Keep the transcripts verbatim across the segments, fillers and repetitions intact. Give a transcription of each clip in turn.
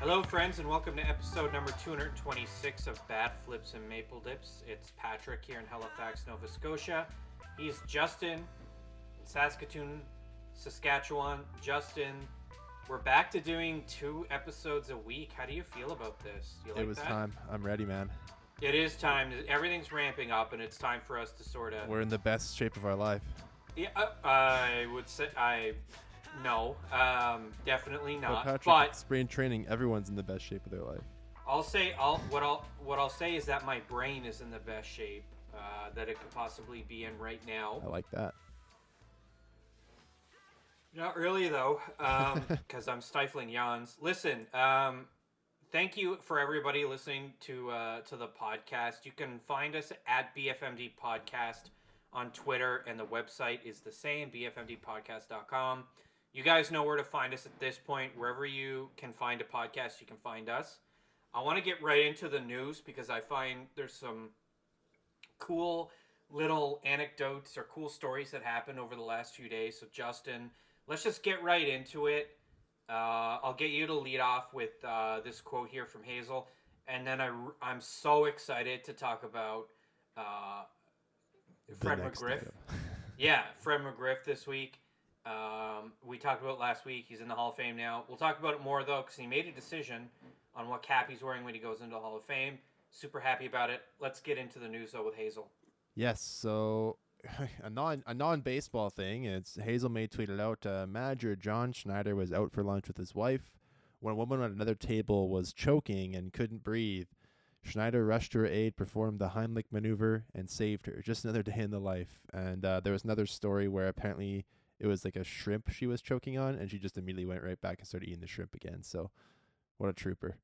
Hello, friends, and welcome to episode number two hundred twenty-six of Bad Flips and Maple Dips. It's Patrick here in Halifax, Nova Scotia. He's Justin in Saskatoon, Saskatchewan. Justin, we're back to doing two episodes a week. How do you feel about this? Do you like that? It was time. I'm ready, man. It is time. Everything's ramping up, and it's time for us to sort of... We're in the best shape of our life. Yeah, uh, I would say... I. No, um, definitely not. But, Patrick, but spring training, everyone's in the best shape of their life. I'll say, I'll what I'll what I'll say is that my brain is in the best shape uh, that it could possibly be in right now. I like that. Not really though, because um, I'm stifling yawns. Listen, um, thank you for everybody listening to uh, to the podcast. You can find us at B F M D Podcast on Twitter, and the website is the same, b f m d podcast dot com. You guys know where to find us at this point. Wherever you can find a podcast, you can find us. I want to get right into the news because I find there's some cool little anecdotes or cool stories that happened over the last few days. So, Justin, let's just get right into it. Uh, I'll get you to lead off with uh, this quote here from Hazel. And then I, I'm so excited to talk about uh, Fred McGriff. yeah, Fred McGriff this week. Um, we talked about last week. He's in the Hall of Fame now. We'll talk about it more, though, because he made a decision on what cap he's wearing when he goes into the Hall of Fame. Super happy about it. Let's get into the news, though, with Hazel. Yes, so a, non, a non-baseball thing. It's Hazel May tweeted out, uh, manager John Schneider was out for lunch with his wife when a woman at another table was choking and couldn't breathe. Schneider rushed to her aid, performed the Heimlich maneuver, and saved her. Just another day in the life. And uh, there was another story where apparently... it was like a shrimp she was choking on, and she just immediately went right back and started eating the shrimp again. So, what a trooper.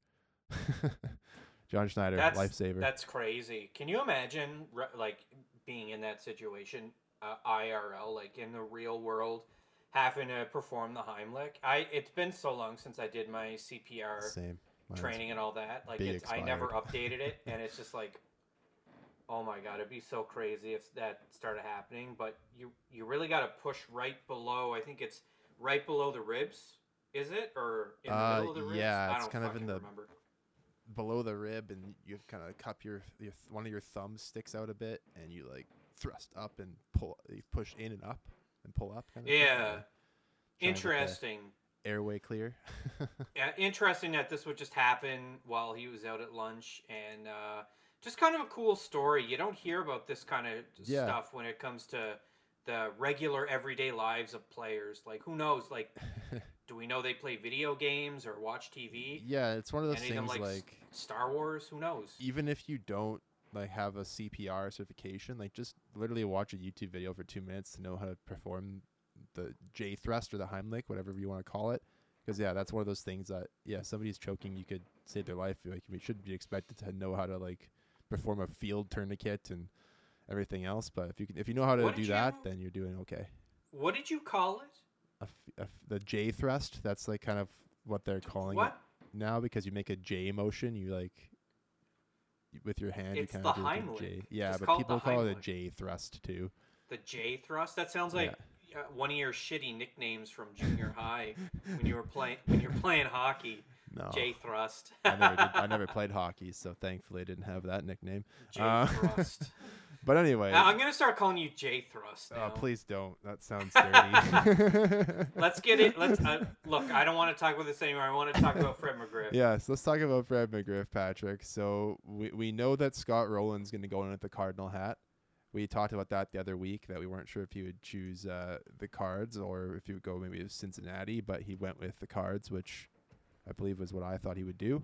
John Schneider, that's, lifesaver. That's crazy. Can you imagine, like, being in that situation, uh, I R L, like, in the real world, having to perform the Heimlich? I It's been so long since I did my C P R Same. training and all that. Like, it's, I never updated it, and it's just like... oh my God, it'd be so crazy if that started happening. But you you really got to push right below. I think it's right below the ribs, is it? Or in the uh, middle of the ribs? Yeah, I it's don't kind of in the remember. Below the rib, and you kind of cup your, your one of your thumbs sticks out a bit, and you like thrust up and pull. You push in and up and pull up. Kind of yeah, interesting. Airway clear. Yeah, interesting that this would just happen while he was out at lunch and. Uh, Just kind of a cool story. You don't hear about this kind of yeah. stuff when it comes to the regular everyday lives of players. Like, who knows? Like, do we know they play video games or watch T V? Yeah, it's one of those Anything things like, like Star Wars. Who knows? Even if you don't like have a C P R certification, like just literally watch a YouTube video for two minutes to know how to perform the J thrust or the Heimlich, whatever you want to call it. Because, yeah, that's one of those things that, yeah, somebody's choking, you could save their life. Like, we should be expected to know how to, like, perform a field tourniquet and everything else, but if you can, if you know how to do you, that, then you're doing okay. What did you call it? A, a, the J thrust. That's like kind of what they're calling what? it now, because you make a J motion. You like with your hand. It's you kind the Heimlich. J. Yeah, Just but call people it call it a J thrust too. The J thrust. That sounds like yeah. one of your shitty nicknames from junior high when you were playing when you're playing hockey. No. J thrust. I never did, I never played hockey, so thankfully I didn't have that nickname. J uh, thrust. But anyway, now, I'm gonna start calling you J thrust. Oh, uh, please don't. That sounds dirty. Let's get it. Let's uh, look. I don't want to talk about this anymore. I want to talk about Fred McGriff. Yes, yeah, so let's talk about Fred McGriff, Patrick. So we we know that Scott Rowland's gonna go in with the Cardinal hat. We talked about that the other week that we weren't sure if he would choose uh, the Cards or if he would go maybe to Cincinnati, but he went with the Cards, which. I believe was what I thought he would do,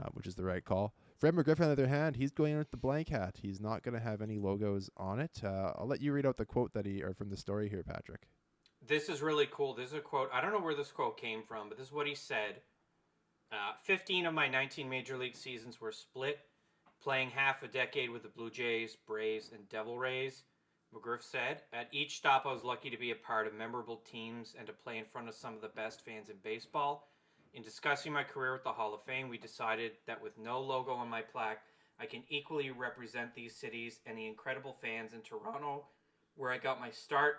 uh, which is the right call. Fred McGriff, on the other hand, he's going in with the blank hat. He's not going to have any logos on it. Uh, I'll let you read out the quote that he, or from the story here, Patrick. This is really cool. This is a quote. I don't know where this quote came from, but this is what he said. Uh, fifteen of my nineteen major league seasons were split, playing half a decade with the Blue Jays, Braves, and Devil Rays. McGriff said, at each stop I was lucky to be a part of memorable teams and to play in front of some of the best fans in baseball. In discussing my career with the Hall of Fame, we decided that with no logo on my plaque, I can equally represent these cities and the incredible fans in Toronto, where I got my start,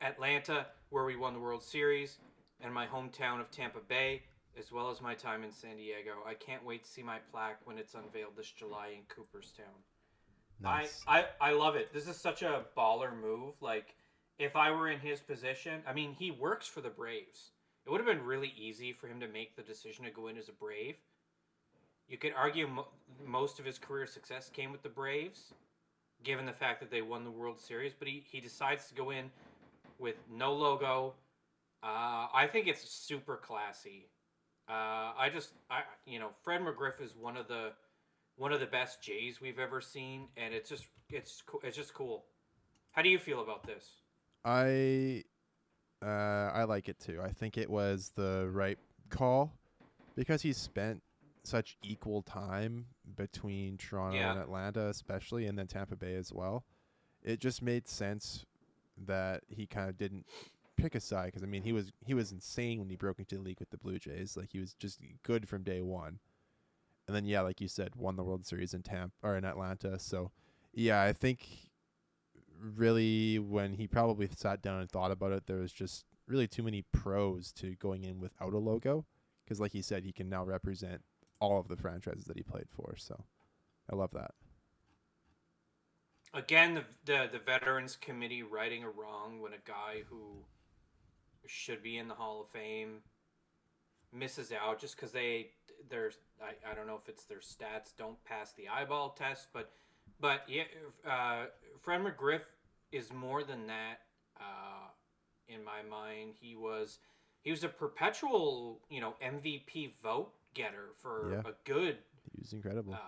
Atlanta, where we won the World Series, and my hometown of Tampa Bay. as well as my time in San Diego. I can't wait to see my plaque when it's unveiled this July in Cooperstown. Nice. I, I, I love it. This is such a baller move. Like, if I were in his position, I mean, he works for the Braves. It would have been really easy for him to make the decision to go in as a Brave. You could argue mo- most of his career success came with the Braves, given the fact that they won the World Series, but he, he decides to go in with no logo. Uh, I think it's super classy. Uh, I just, I you know, Fred McGriff is one of the one of the best Jays we've ever seen, and it's just it's it's just cool. How do you feel about this? I uh, I like it too. I think it was the right call because he spent such equal time between Toronto yeah. and Atlanta, especially, and then Tampa Bay as well. It just made sense that he kind of didn't pick a side, because I mean he was he was insane when he broke into the league with the Blue Jays. Like, he was just good from day one, and then yeah, like you said, won the World Series in Tampa or in Atlanta. So yeah, I think really when he probably sat down and thought about it, there was just really too many pros to going in without a logo, because like he said, he can now represent all of the franchises that he played for. So I love that. Again, the the, the Veterans Committee righting a wrong when a guy who should be in the Hall of Fame misses out just because they there's I, I don't know if it's their stats don't pass the eyeball test, but but yeah, uh, Fred McGriff is more than that. Uh, in my mind, he was he was a perpetual you know M V P vote getter for yeah. a good. He was incredible. Uh,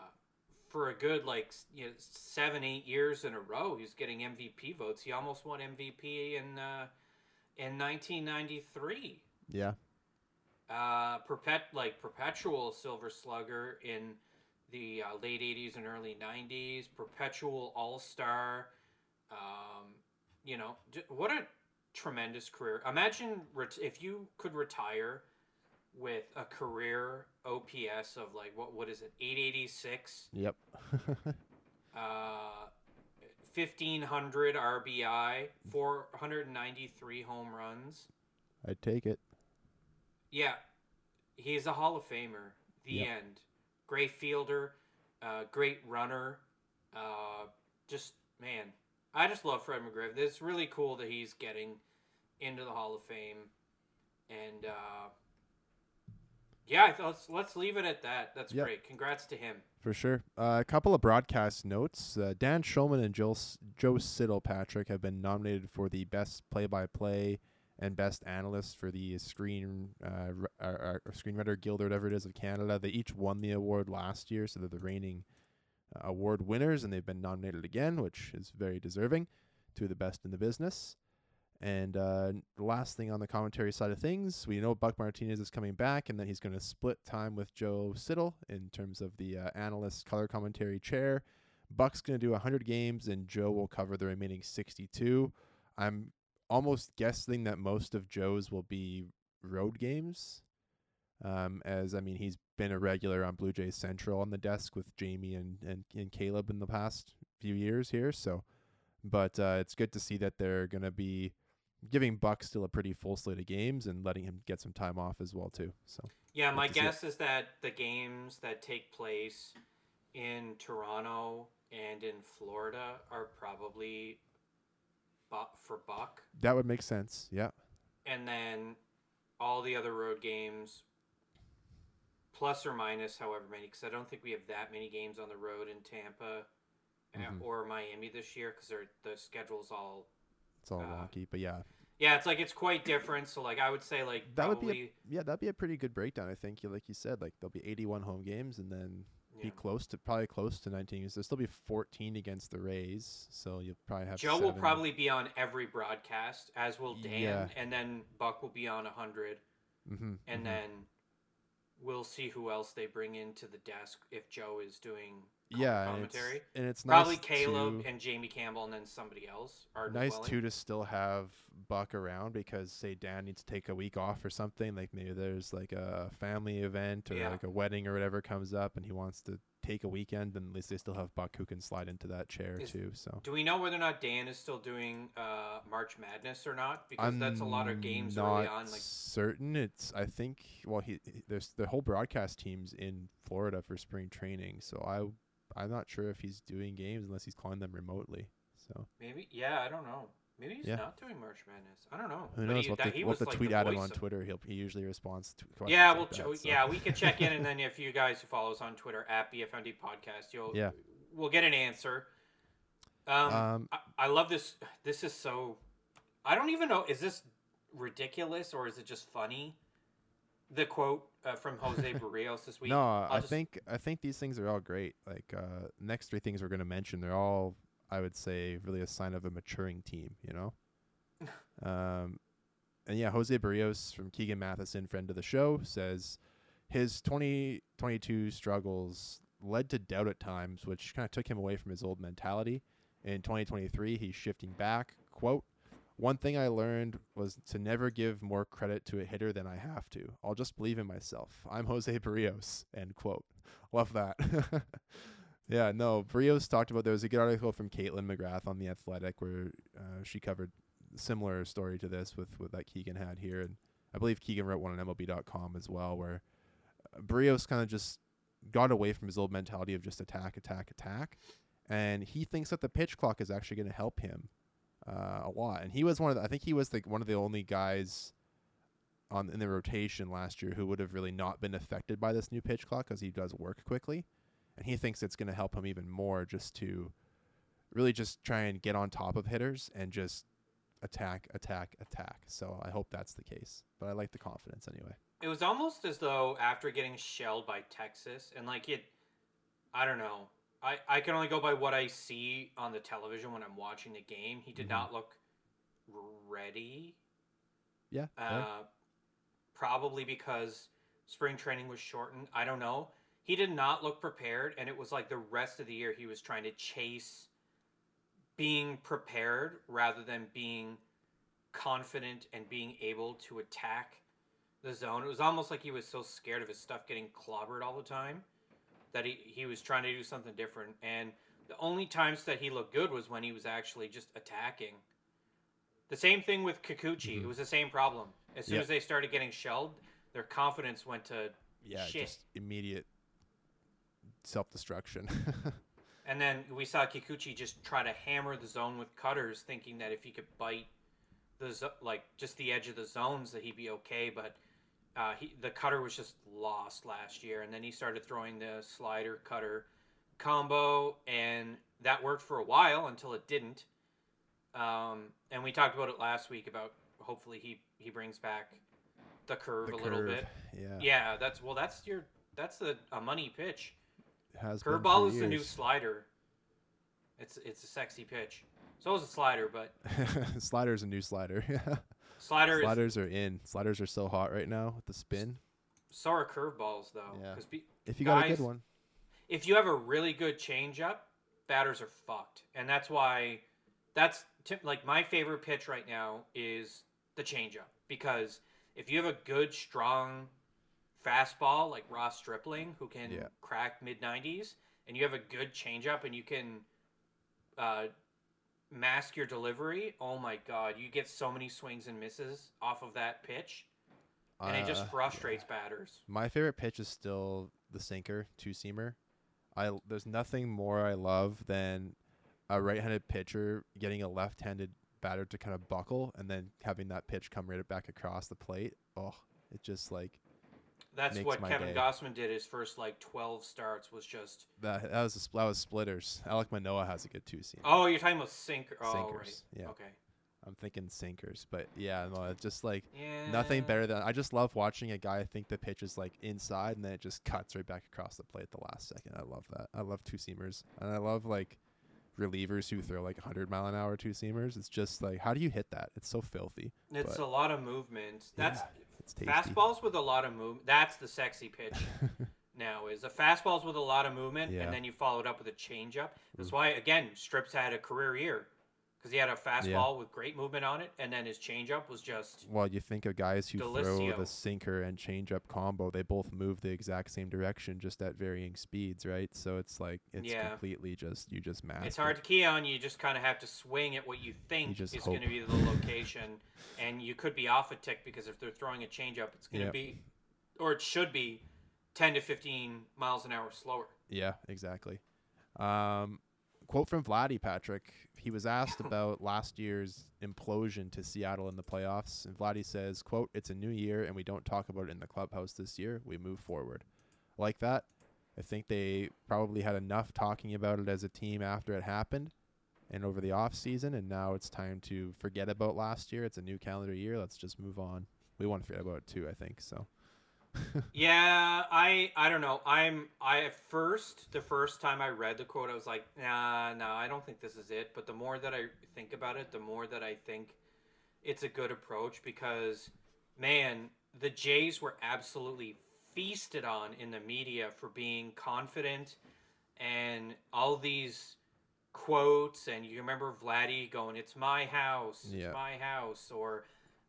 for a good like you know, seven eight years in a row, he was getting M V P votes. He almost won M V P in. Uh, In nineteen ninety-three, yeah, uh, perpet like perpetual Silver Slugger in the uh, late eighties and early nineties, perpetual All Star. Um, you know, d- what a tremendous career! Imagine ret- if you could retire with a career O P S of like what what is it, eight eighty-six? Yep. uh. fifteen hundred R B I, four hundred ninety-three home runs. I'd take it. Yeah. He's a Hall of Famer. The yep. end. Great fielder. Uh, great runner. Uh, just, man, I just love Fred McGriff. It's really cool that he's getting into the Hall of Fame. And, uh, yeah, let's, let's leave it at that. That's yep. great. Congrats to him. For sure. Uh, a couple of broadcast notes. Uh, Dan Schulman and Joe, Joe Siddall, Patrick, have been nominated for the Best Play-by-Play and Best Analyst for the Screen uh, or, or Screenwriter Guild or whatever it is of Canada. They each won the award last year, so they're the reigning uh, award winners, and they've been nominated again, which is very deserving, to the best in the business. And uh, last thing on the commentary side of things, we know Buck Martinez is coming back, and then he's going to split time with Joe Siddall in terms of the uh, analyst color commentary chair. Buck's going to do one hundred games, and Joe will cover the remaining sixty-two. I'm almost guessing that most of Joe's will be road games, um, as, I mean, he's been a regular on Blue Jays Central on the desk with Jamie and, and, and Caleb in the past few years here. So, but uh, it's good to see that they're going to be giving Buck still a pretty full slate of games and letting him get some time off as well too. So yeah, my guess is that the games that take place in Toronto and in Florida are probably for Buck. That would make sense. Yeah. And then all the other road games, plus or minus however many, because I don't think we have that many games on the road in Tampa mm-hmm. or Miami this year because the schedule's all It's all uh, wonky, but yeah. Yeah, it's like it's quite different. So like I would say like that probably would be a, yeah, that'd be a pretty good breakdown, I think. Like you said, like there'll be eighty-one home games and then yeah. be close to probably close to nineteen. So there'll still be fourteen against the Rays. So you'll probably have Joe seven. Will probably be on every broadcast, as will Dan, yeah. and then Buck will be on a hundred, mm-hmm, and mm-hmm. then we'll see who else they bring into the desk if Joe is doing. Yeah, commentary. And it's, and it's probably nice Caleb to, and Jamie Campbell, and then somebody else. Are nice dwelling. Too to still have Buck around because say Dan needs to take a week off or something. Like maybe there's like a family event or yeah. like a wedding or whatever comes up, and he wants to take a weekend, then at least they still have Buck who can slide into that chair is, too. So do we know whether or not Dan is still doing uh, March Madness or not? Because I'm that's a lot of games early on. Like certain, it's I think well he, he there's the whole broadcast team's in Florida for spring training, so I I'm not sure if he's doing games unless he's calling them remotely. So maybe yeah, I don't know. Maybe he's yeah. not doing March Madness. I don't know. Who knows? He, what the, what the like tweet the at him on Twitter. He'll, he usually responds to questions. Yeah, we'll like that, ch- so. yeah, we could check in. And then if you guys who follow us on Twitter at B F M D Podcast, you'll, yeah. we'll get an answer. Um, um, I, I love this. This is so... I don't even know. Is this ridiculous or is it just funny? The quote uh, from José Berríos this week. No, I'll I just... think I think these things are all great. Like uh, next three things we're going to mention, they're all... I would say really a sign of a maturing team, you know? um, and yeah, José Berríos from Keegan Matheson, friend of the show, says his twenty twenty-two struggles led to doubt at times, which kind of took him away from his old mentality. In twenty twenty-three, he's shifting back. Quote, one thing I learned was to never give more credit to a hitter than I have to. I'll just believe in myself. I'm José Berríos, end quote. Love that. Yeah, no, Berríos talked about, there was a good article from Caitlin McGrath on The Athletic where uh, she covered a similar story to this with, with that Keegan had here. And I believe Keegan wrote one on M L B dot com as well, where Berríos kind of just got away from his old mentality of just attack, attack, attack. And he thinks that the pitch clock is actually going to help him uh, a lot. And he was one of the, I think he was the, one of the only guys on in the rotation last year who would have really not been affected by this new pitch clock because he does work quickly. And he thinks it's going to help him even more just to really just try and get on top of hitters and just attack, attack, attack. So I hope that's the case. But I like the confidence anyway. It was almost as though after getting shelled by Texas and like it, I don't know. I, I can only go by what I see on the television when I'm watching the game. He did mm-hmm. not look ready. Yeah. Uh, yeah. Probably because spring training was shortened. I don't know. He did not look prepared, and it was like the rest of the year he was trying to chase being prepared rather than being confident and being able to attack the zone. It was almost like he was so scared of his stuff getting clobbered all the time that he, he was trying to do something different. And the only times that he looked good was when he was actually just attacking. The same thing with Kikuchi. Mm-hmm. It was the same problem. As soon yeah. as they started getting shelled, their confidence went to yeah, shit. Just immediate self-destruction. And then we saw Kikuchi just try to hammer the zone with cutters, thinking that if he could bite the zo- like just the edge of the zones that he'd be okay, but uh he, the cutter was just lost last year. And then he started throwing the slider cutter combo, and that worked for a while until it didn't. Um and we talked about it last week about hopefully he he brings back the curve the a curve. little bit. Yeah yeah that's well that's your that's the a money pitch. Curveball is the new slider. It's it's a sexy pitch. So is a slider, but slider is a new slider. Yeah. Slider sliders is... are in. Sliders are so hot right now with the spin. So are curveballs though. Yeah. Be... If you guys, got a good one, if you have a really good changeup, batters are fucked, and that's why that's t- like my favorite pitch right now is the changeup, because if you have a good strong fastball like Ross Stripling, who can yeah. crack mid nineties, and you have a good changeup and you can uh, mask your delivery, oh my God, you get so many swings and misses off of that pitch, and uh, it just frustrates yeah. batters. My favorite pitch is still the sinker, two-seamer. I There's nothing more I love than a right-handed pitcher getting a left-handed batter to kind of buckle and then having that pitch come right back across the plate. Oh, it just like... That's what Kevin day. Gausman did his first, like, twelve starts was just... That, that, was, a, that was splitters. Alek Manoah has a good two-seam. Oh, you're talking about sinker. sinkers. Oh, right. Yeah. Okay. I'm thinking sinkers. But, yeah, no, it's just, like, yeah. nothing better than... I just love watching a guy think the pitch is, like, inside, and then it just cuts right back across the plate at the last second. I love that. I love two-seamers. And I love, like, relievers who throw, like, one hundred mile an hour two-seamers. It's just, like, how do you hit that? It's so filthy. It's but, a lot of movement. That's... Yeah. Fastballs with a lot of movement. That's the sexy pitch now is the fastballs with a lot of movement, yeah. and then you follow it up with a changeup. That's mm. why, again, Strips had a career year, because because he had a fastball yeah. with great movement on it, and then his changeup was just. Well, you think of guys who Delicio. Throw the sinker and changeup combo; they both move the exact same direction, just at varying speeds, right? So it's like it's yeah. completely just you just master. It's hard to key on. You just kind of have to swing at what you think you is going to be the location, and you could be off a tick because if they're throwing a changeup, it's going to yep. be, or it should be, ten to fifteen miles an hour slower. Yeah, exactly. Um, quote from Vladdy, Patrick. He was asked about last year's implosion to Seattle in the playoffs, and Vladdy says, quote, "It's a new year, and we don't talk about it in the clubhouse this year. We move forward." Like that. I think they probably had enough talking about it as a team after it happened and over the off season, and now it's time to forget about last year. It's a new calendar year. Let's just move on. We want to forget about it too, I think, so. yeah, I I don't know. I'm I at first the first time I read the quote, I was like, nah, nah, I don't think this is it. But the more that I think about it, the more that I think it's a good approach because, man, the Jays were absolutely feasted on in the media for being confident and all these quotes. And you remember Vladdy going, "It's my house, yeah. it's my house," or.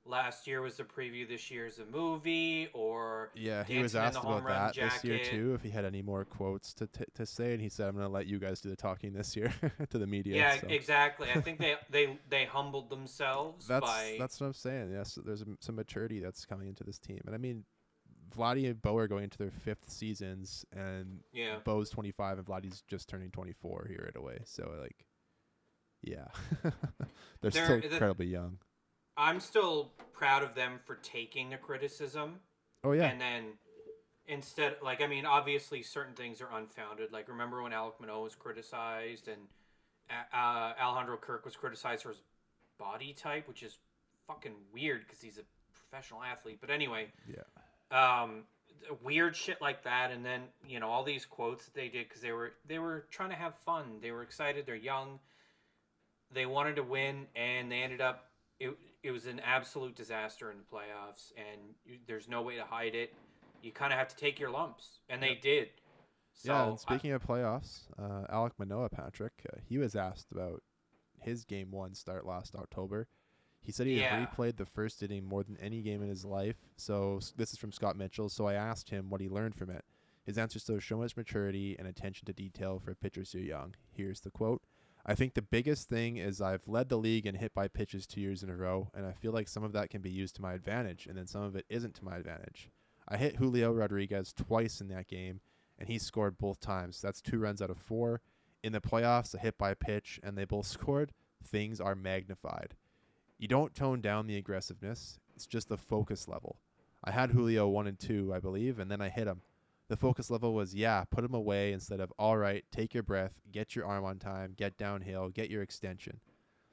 Last year was the preview. This year's a movie, or yeah, he was asked about that jacket. This year too. If he had any more quotes to t- to say, and he said, "I'm going to let you guys do the talking this year to the media." Yeah, so. Exactly. I think they, they they humbled themselves. That's by... that's what I'm saying. Yes, yeah, so there's some maturity that's coming into this team, and I mean, Vladdy and Bo are going into their fifth seasons, and yeah. Bo's twenty-five and Vladdy's just turning twenty-four here right away. So like, yeah, they're, they're still incredibly the... young. I'm still proud of them for taking the criticism. Oh, yeah. And then instead, like, I mean, obviously certain things are unfounded. Like, remember when Alek Manoah was criticized and uh, Alejandro Kirk was criticized for his body type, which is fucking weird because he's a professional athlete. But anyway, yeah, um, weird shit like that. And then, you know, all these quotes that they did because they were they were trying to have fun. They were excited. They're young. They wanted to win, and they ended up it, – It was an absolute disaster in the playoffs, and you, there's no way to hide it. You kind of have to take your lumps, and they yep. did. So yeah, and speaking I, of playoffs, uh, Alek Manoah, Patrick, uh, he was asked about his game one start last October. He said he yeah. had replayed the first inning more than any game in his life. So this is from Scott Mitchell. So I asked him what he learned from it. His answer still shows much maturity and attention to detail for pitchers so young. Here's the quote. "I think the biggest thing is I've led the league in hit by pitches two years in a row, and I feel like some of that can be used to my advantage, and then some of it isn't to my advantage. I hit Julio Rodriguez twice in that game, and he scored both times. That's two runs out of four. In the playoffs, a hit by pitch, and they both scored. Things are magnified. You don't tone down the aggressiveness. It's just the focus level. I had Julio one and two, I believe, and then I hit him. The focus level was, yeah, put him away instead of, all right, take your breath, get your arm on time, get downhill, get your extension.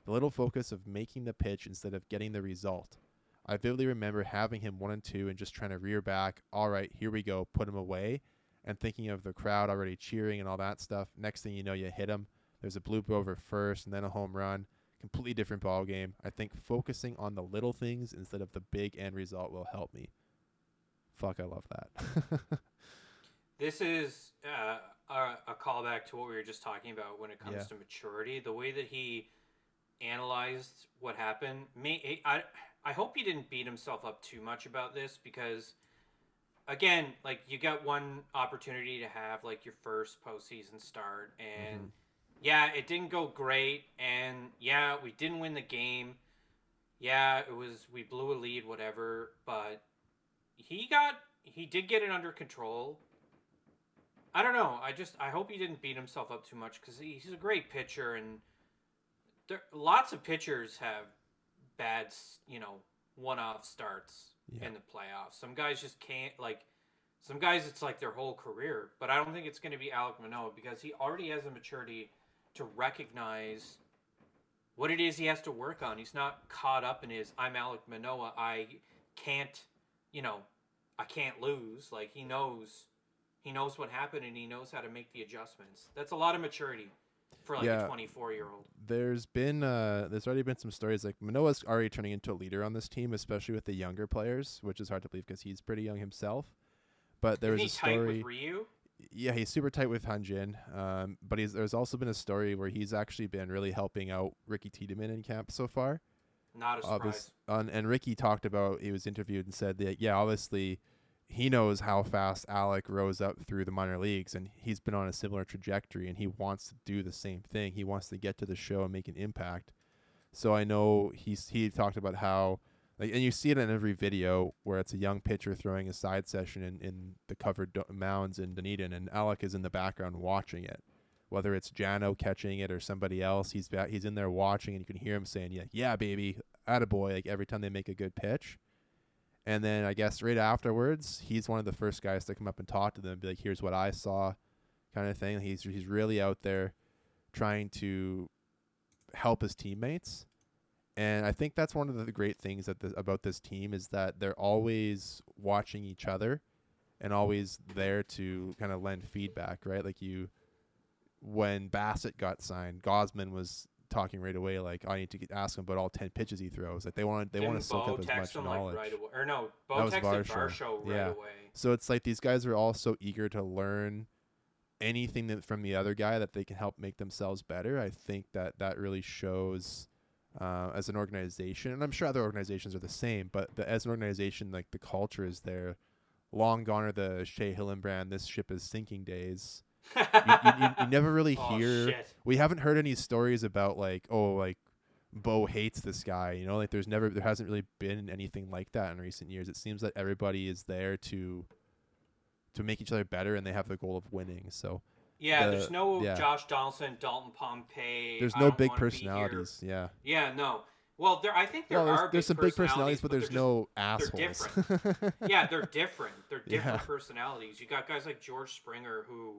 The little focus of making the pitch instead of getting the result. I vividly remember having him one and two and just trying to rear back, all right, here we go, put him away, and thinking of the crowd already cheering and all that stuff. Next thing you know, you hit him. There's a bloop over first and then a home run. Completely different ball game. I think focusing on the little things instead of the big end result will help me." Fuck, I love that. This is uh, a, a callback to what we were just talking about when it comes yeah. to maturity. The way that he analyzed what happened, me, I, I hope he didn't beat himself up too much about this because, again, like you got one opportunity to have like your first postseason start, and mm-hmm. yeah, it didn't go great, and yeah, we didn't win the game. Yeah, it was we blew a lead, whatever, but he got he did get it under control. I don't know. I just I hope he didn't beat himself up too much because he, he's a great pitcher, and there, lots of pitchers have bad, you know, one-off starts yeah. in the playoffs. Some guys just can't like. Some guys it's like their whole career, but I don't think it's going to be Alek Manoah because he already has the maturity to recognize what it is he has to work on. He's not caught up in his "I'm Alek Manoah. I can't, you know, I can't lose." Like he knows. He knows what happened, and he knows how to make the adjustments. That's a lot of maturity for like yeah. a twenty-four-year-old. There's been, uh, there's already been some stories like Manoah's already turning into a leader on this team, especially with the younger players, which is hard to believe because he's pretty young himself. But there Isn't was a story. With Ryu? yeah, he's super tight with Hyun-Jin, um, but he's, there's also been a story where he's actually been really helping out Ricky Tiedemann in camp so far. Not a surprise. Obvious, and Ricky talked about, he was interviewed and said that, yeah, obviously he knows how fast Alek rose up through the minor leagues, and he's been on a similar trajectory, and he wants to do the same thing. He wants to get to the show and make an impact. So I know he's, he talked about how, like, and you see it in every video where it's a young pitcher throwing a side session in, in the covered do- mounds in Dunedin, and Alek is in the background watching it. Whether it's Jano catching it or somebody else, he's ba- he's in there watching, and you can hear him saying, yeah, yeah, baby, attaboy, like every time they make a good pitch. And then I guess right afterwards, he's one of the first guys to come up and talk to them and be like, here's what I saw, kind of thing. He's he's really out there trying to help his teammates. And I think that's one of the great things that the, about this team is that they're always watching each other and always there to kind of lend feedback, right? Like you, when Bassitt got signed, Gosman was talking right away, like, I need to get, ask him about all ten pitches he throws. Like they want they want to soak up as much knowledge. Like right away. Or no, Bo texted Varsho right yeah. away. So it's like these guys are all so eager to learn anything that from the other guy that they can help make themselves better. I think that that really shows. Uh, as an organization, and I'm sure other organizations are the same, but the, as an organization, like the culture is there. Long gone are the Shea Hillenbrand, this ship is sinking days. you, you, you, you never really oh, hear. Shit. We haven't heard any stories about like, oh, like Bo hates this guy. You know, like there's never, there hasn't really been anything like that in recent years. It seems that everybody is there to to make each other better, and they have the goal of winning. So. Yeah, the, there's no yeah. Josh Donaldson, Dalton Pompey. There's no big personalities. Yeah. Yeah, no. Well, there. I think there no, are. There's big some big personalities, but, but there's just, no assholes. They're different. yeah, they're different. They're different yeah. personalities. You got guys like George Springer, who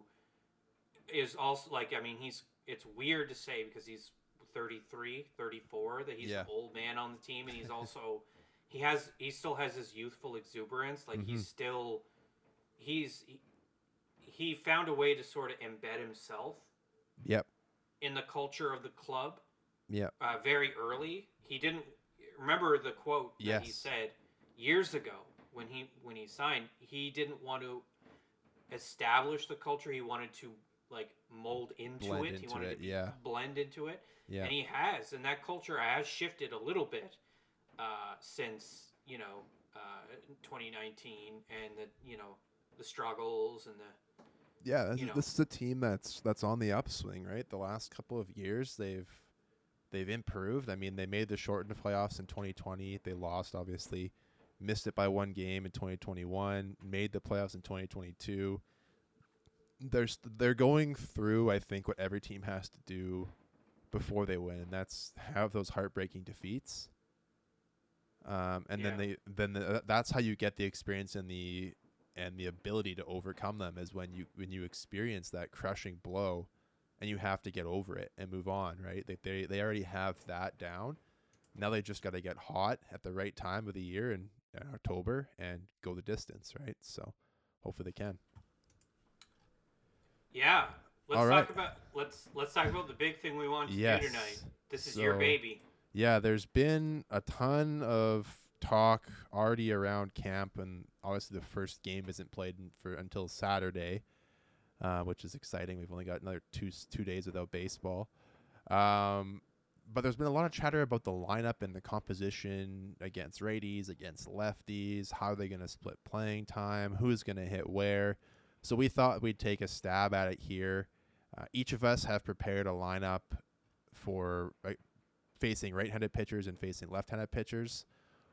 is also like. I mean, he's. It's weird to say because he's thirty-three, thirty-four that he's yeah. an old man on the team, and he's also he has he still has his youthful exuberance. Like mm-hmm. he's still he's. He, He found a way to sort of embed himself yep. in the culture of the club yep. uh, very early. He didn't remember the quote yes. that he said years ago when he when he signed. He didn't want to establish the culture. He wanted to like mold into blend it. Into he wanted it, to yeah. blend into it. Yeah. And he has. And that culture has shifted a little bit uh, since, you know, uh, twenty nineteen and the, you know, the struggles and the, Yeah, this, you know. this is a team that's that's on the upswing, right? The last couple of years, they've they've improved. I mean, they made the shortened playoffs in twenty twenty. They lost, obviously, missed it by one game in twenty twenty-one. Made the playoffs in twenty twenty-two. They're st- they're going through, I think, what every team has to do before they win, and that's have those heartbreaking defeats. Um, and yeah. then they then the, that's how you get the experience and the. And the ability to overcome them is when you when you experience that crushing blow, and you have to get over it and move on, right? They they, they already have that down. Now they just got to get hot at the right time of the year in, in October and go the distance, right? So hopefully they can. Yeah, let's All right. talk about let's let's talk about the big thing we want to yes. do tonight. This is so, your baby. Yeah, there's been a ton of. Talk already around camp, and obviously the first game isn't played in for until Saturday, uh, which is exciting. We've only got another two two days without baseball, um, but there's been a lot of chatter about the lineup and the composition against righties, against lefties. How are they going to split playing time? Who's going to hit where? So we thought we'd take a stab at it here. Uh, each of us have prepared a lineup for uh, facing right-handed pitchers and facing left-handed pitchers.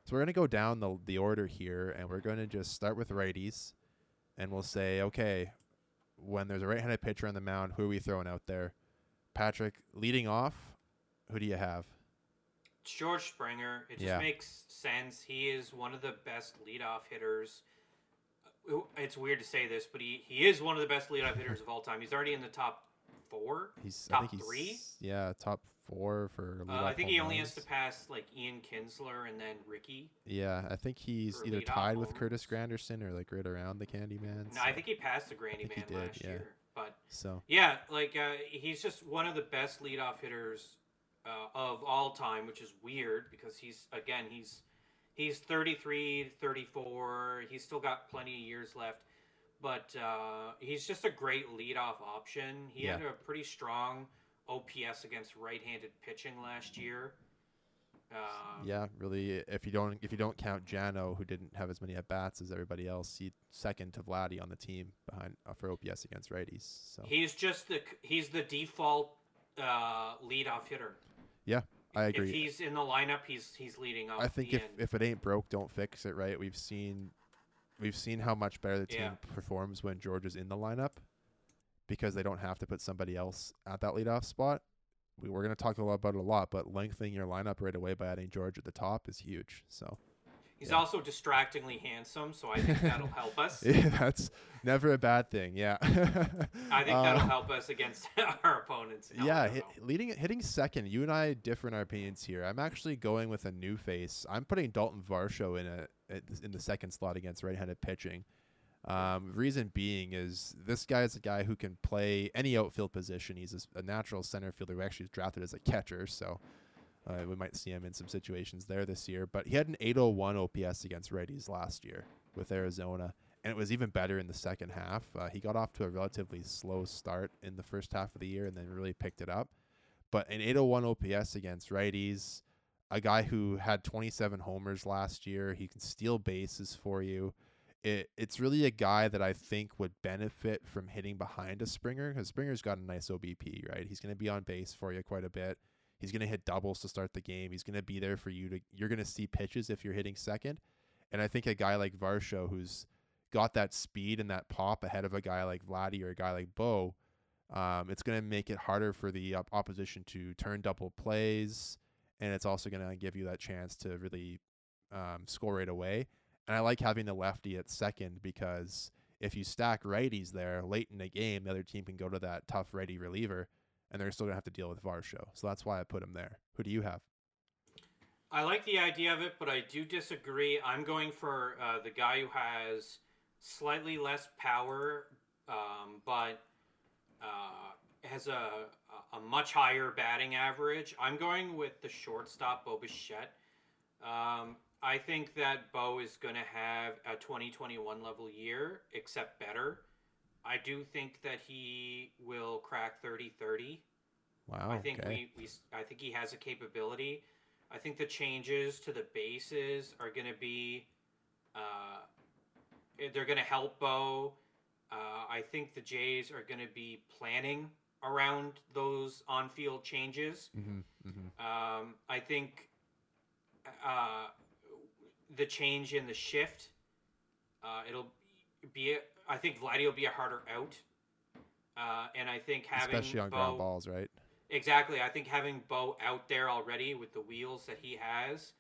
So we're going to go down the the order here, and we're going to just start with righties, and we'll say, okay, when there's a right-handed pitcher on the mound, who are we throwing out there? Patrick, leading off, who do you have? It's George Springer. It just yeah. makes sense. He is one of the best leadoff hitters. It's weird to say this, but he, he is one of the best leadoff hitters of all time. He's already in the top four, he's, top three. He's, yeah, top four. Four for. Uh, I think he only runs. has to pass like Ian Kinsler and then Ricky. Yeah, I think he's either tied with Curtis Granderson or like right around the Candyman. No, so. I think he passed the Grandyman last yeah. year. But so yeah, like uh, he's just one of the best leadoff hitters uh, of all time, which is weird because he's again he's he's thirty-three, thirty-four. He's still got plenty of years left. But uh, he's just a great leadoff option. He yeah. had a pretty strong O P S against right-handed pitching last year. Um, yeah, really. If you don't, if you don't count Jano, who didn't have as many at bats as everybody else, he's second to Vladdy on the team behind uh, for O P S against righties. So he's just the he's the default uh, leadoff hitter. Yeah, I agree. If he's in the lineup, he's he's leading off. I think if end. if it ain't broke, don't fix it. Right? We've seen. We've seen how much better the team yeah. performs when George is in the lineup because they don't have to put somebody else at that leadoff spot. We were going to talk a lot about it a lot, but lengthening your lineup right away by adding George at the top is huge. So he's yeah. also distractingly handsome, so I think that'll help us. Yeah, that's never a bad thing. Yeah, I think that'll um, help us against our opponents. No, yeah, hit, leading hitting second. You and I have different opinions here. I'm actually going with a new face. I'm putting Dalton Varsho in a. in the second slot against right-handed pitching. Um, reason being is this guy is a guy who can play any outfield position. He's a, a natural center fielder who actually was drafted as a catcher, so uh, we might see him in some situations there this year. But he had an eight oh one O P S against righties last year with Arizona, and it was even better in the second half. Uh, he got off to a relatively slow start in the first half of the year and then really picked it up. But an eight oh one O P S against righties, a guy who had twenty-seven homers last year. He can steal bases for you. It, it's really a guy that I think would benefit from hitting behind a Springer because Springer's got a nice O B P, right? He's going to be on base for you quite a bit. He's going to hit doubles to start the game. He's going to be there for you. to. You're going to see pitches if you're hitting second. And I think a guy like Varsho, who's got that speed and that pop ahead of a guy like Vladdy or a guy like Bo, um, it's going to make it harder for the op- opposition to turn double plays. And it's also going to give you that chance to really um, score right away. And I like having the lefty at second because if you stack righties there late in the game, the other team can go to that tough righty reliever, and they're still going to have to deal with Varsho. So that's why I put him there. Who do you have? I like the idea of it, but I do disagree. I'm going for uh, the guy who has slightly less power, um, but uh, has a... a much higher batting average. I'm going with the shortstop, Bo Bichette. Um, I think that Bo is going to have a twenty twenty-one level year, except better. I do think that he will crack thirty thirty. Wow. I think okay. we, we. I think he has a capability. I think the changes to the bases are going to be. Uh, they're going to help Bo. Uh, I think the Jays are going to be planning around those on-field changes. Mm-hmm, mm-hmm. Um, I think uh, the change in the shift, uh, it'll be, a, I think Vladdy will be a harder out. Uh, and I think having Especially on Bo, ground balls, right? Exactly. I think having Bo out there already with the wheels that he has.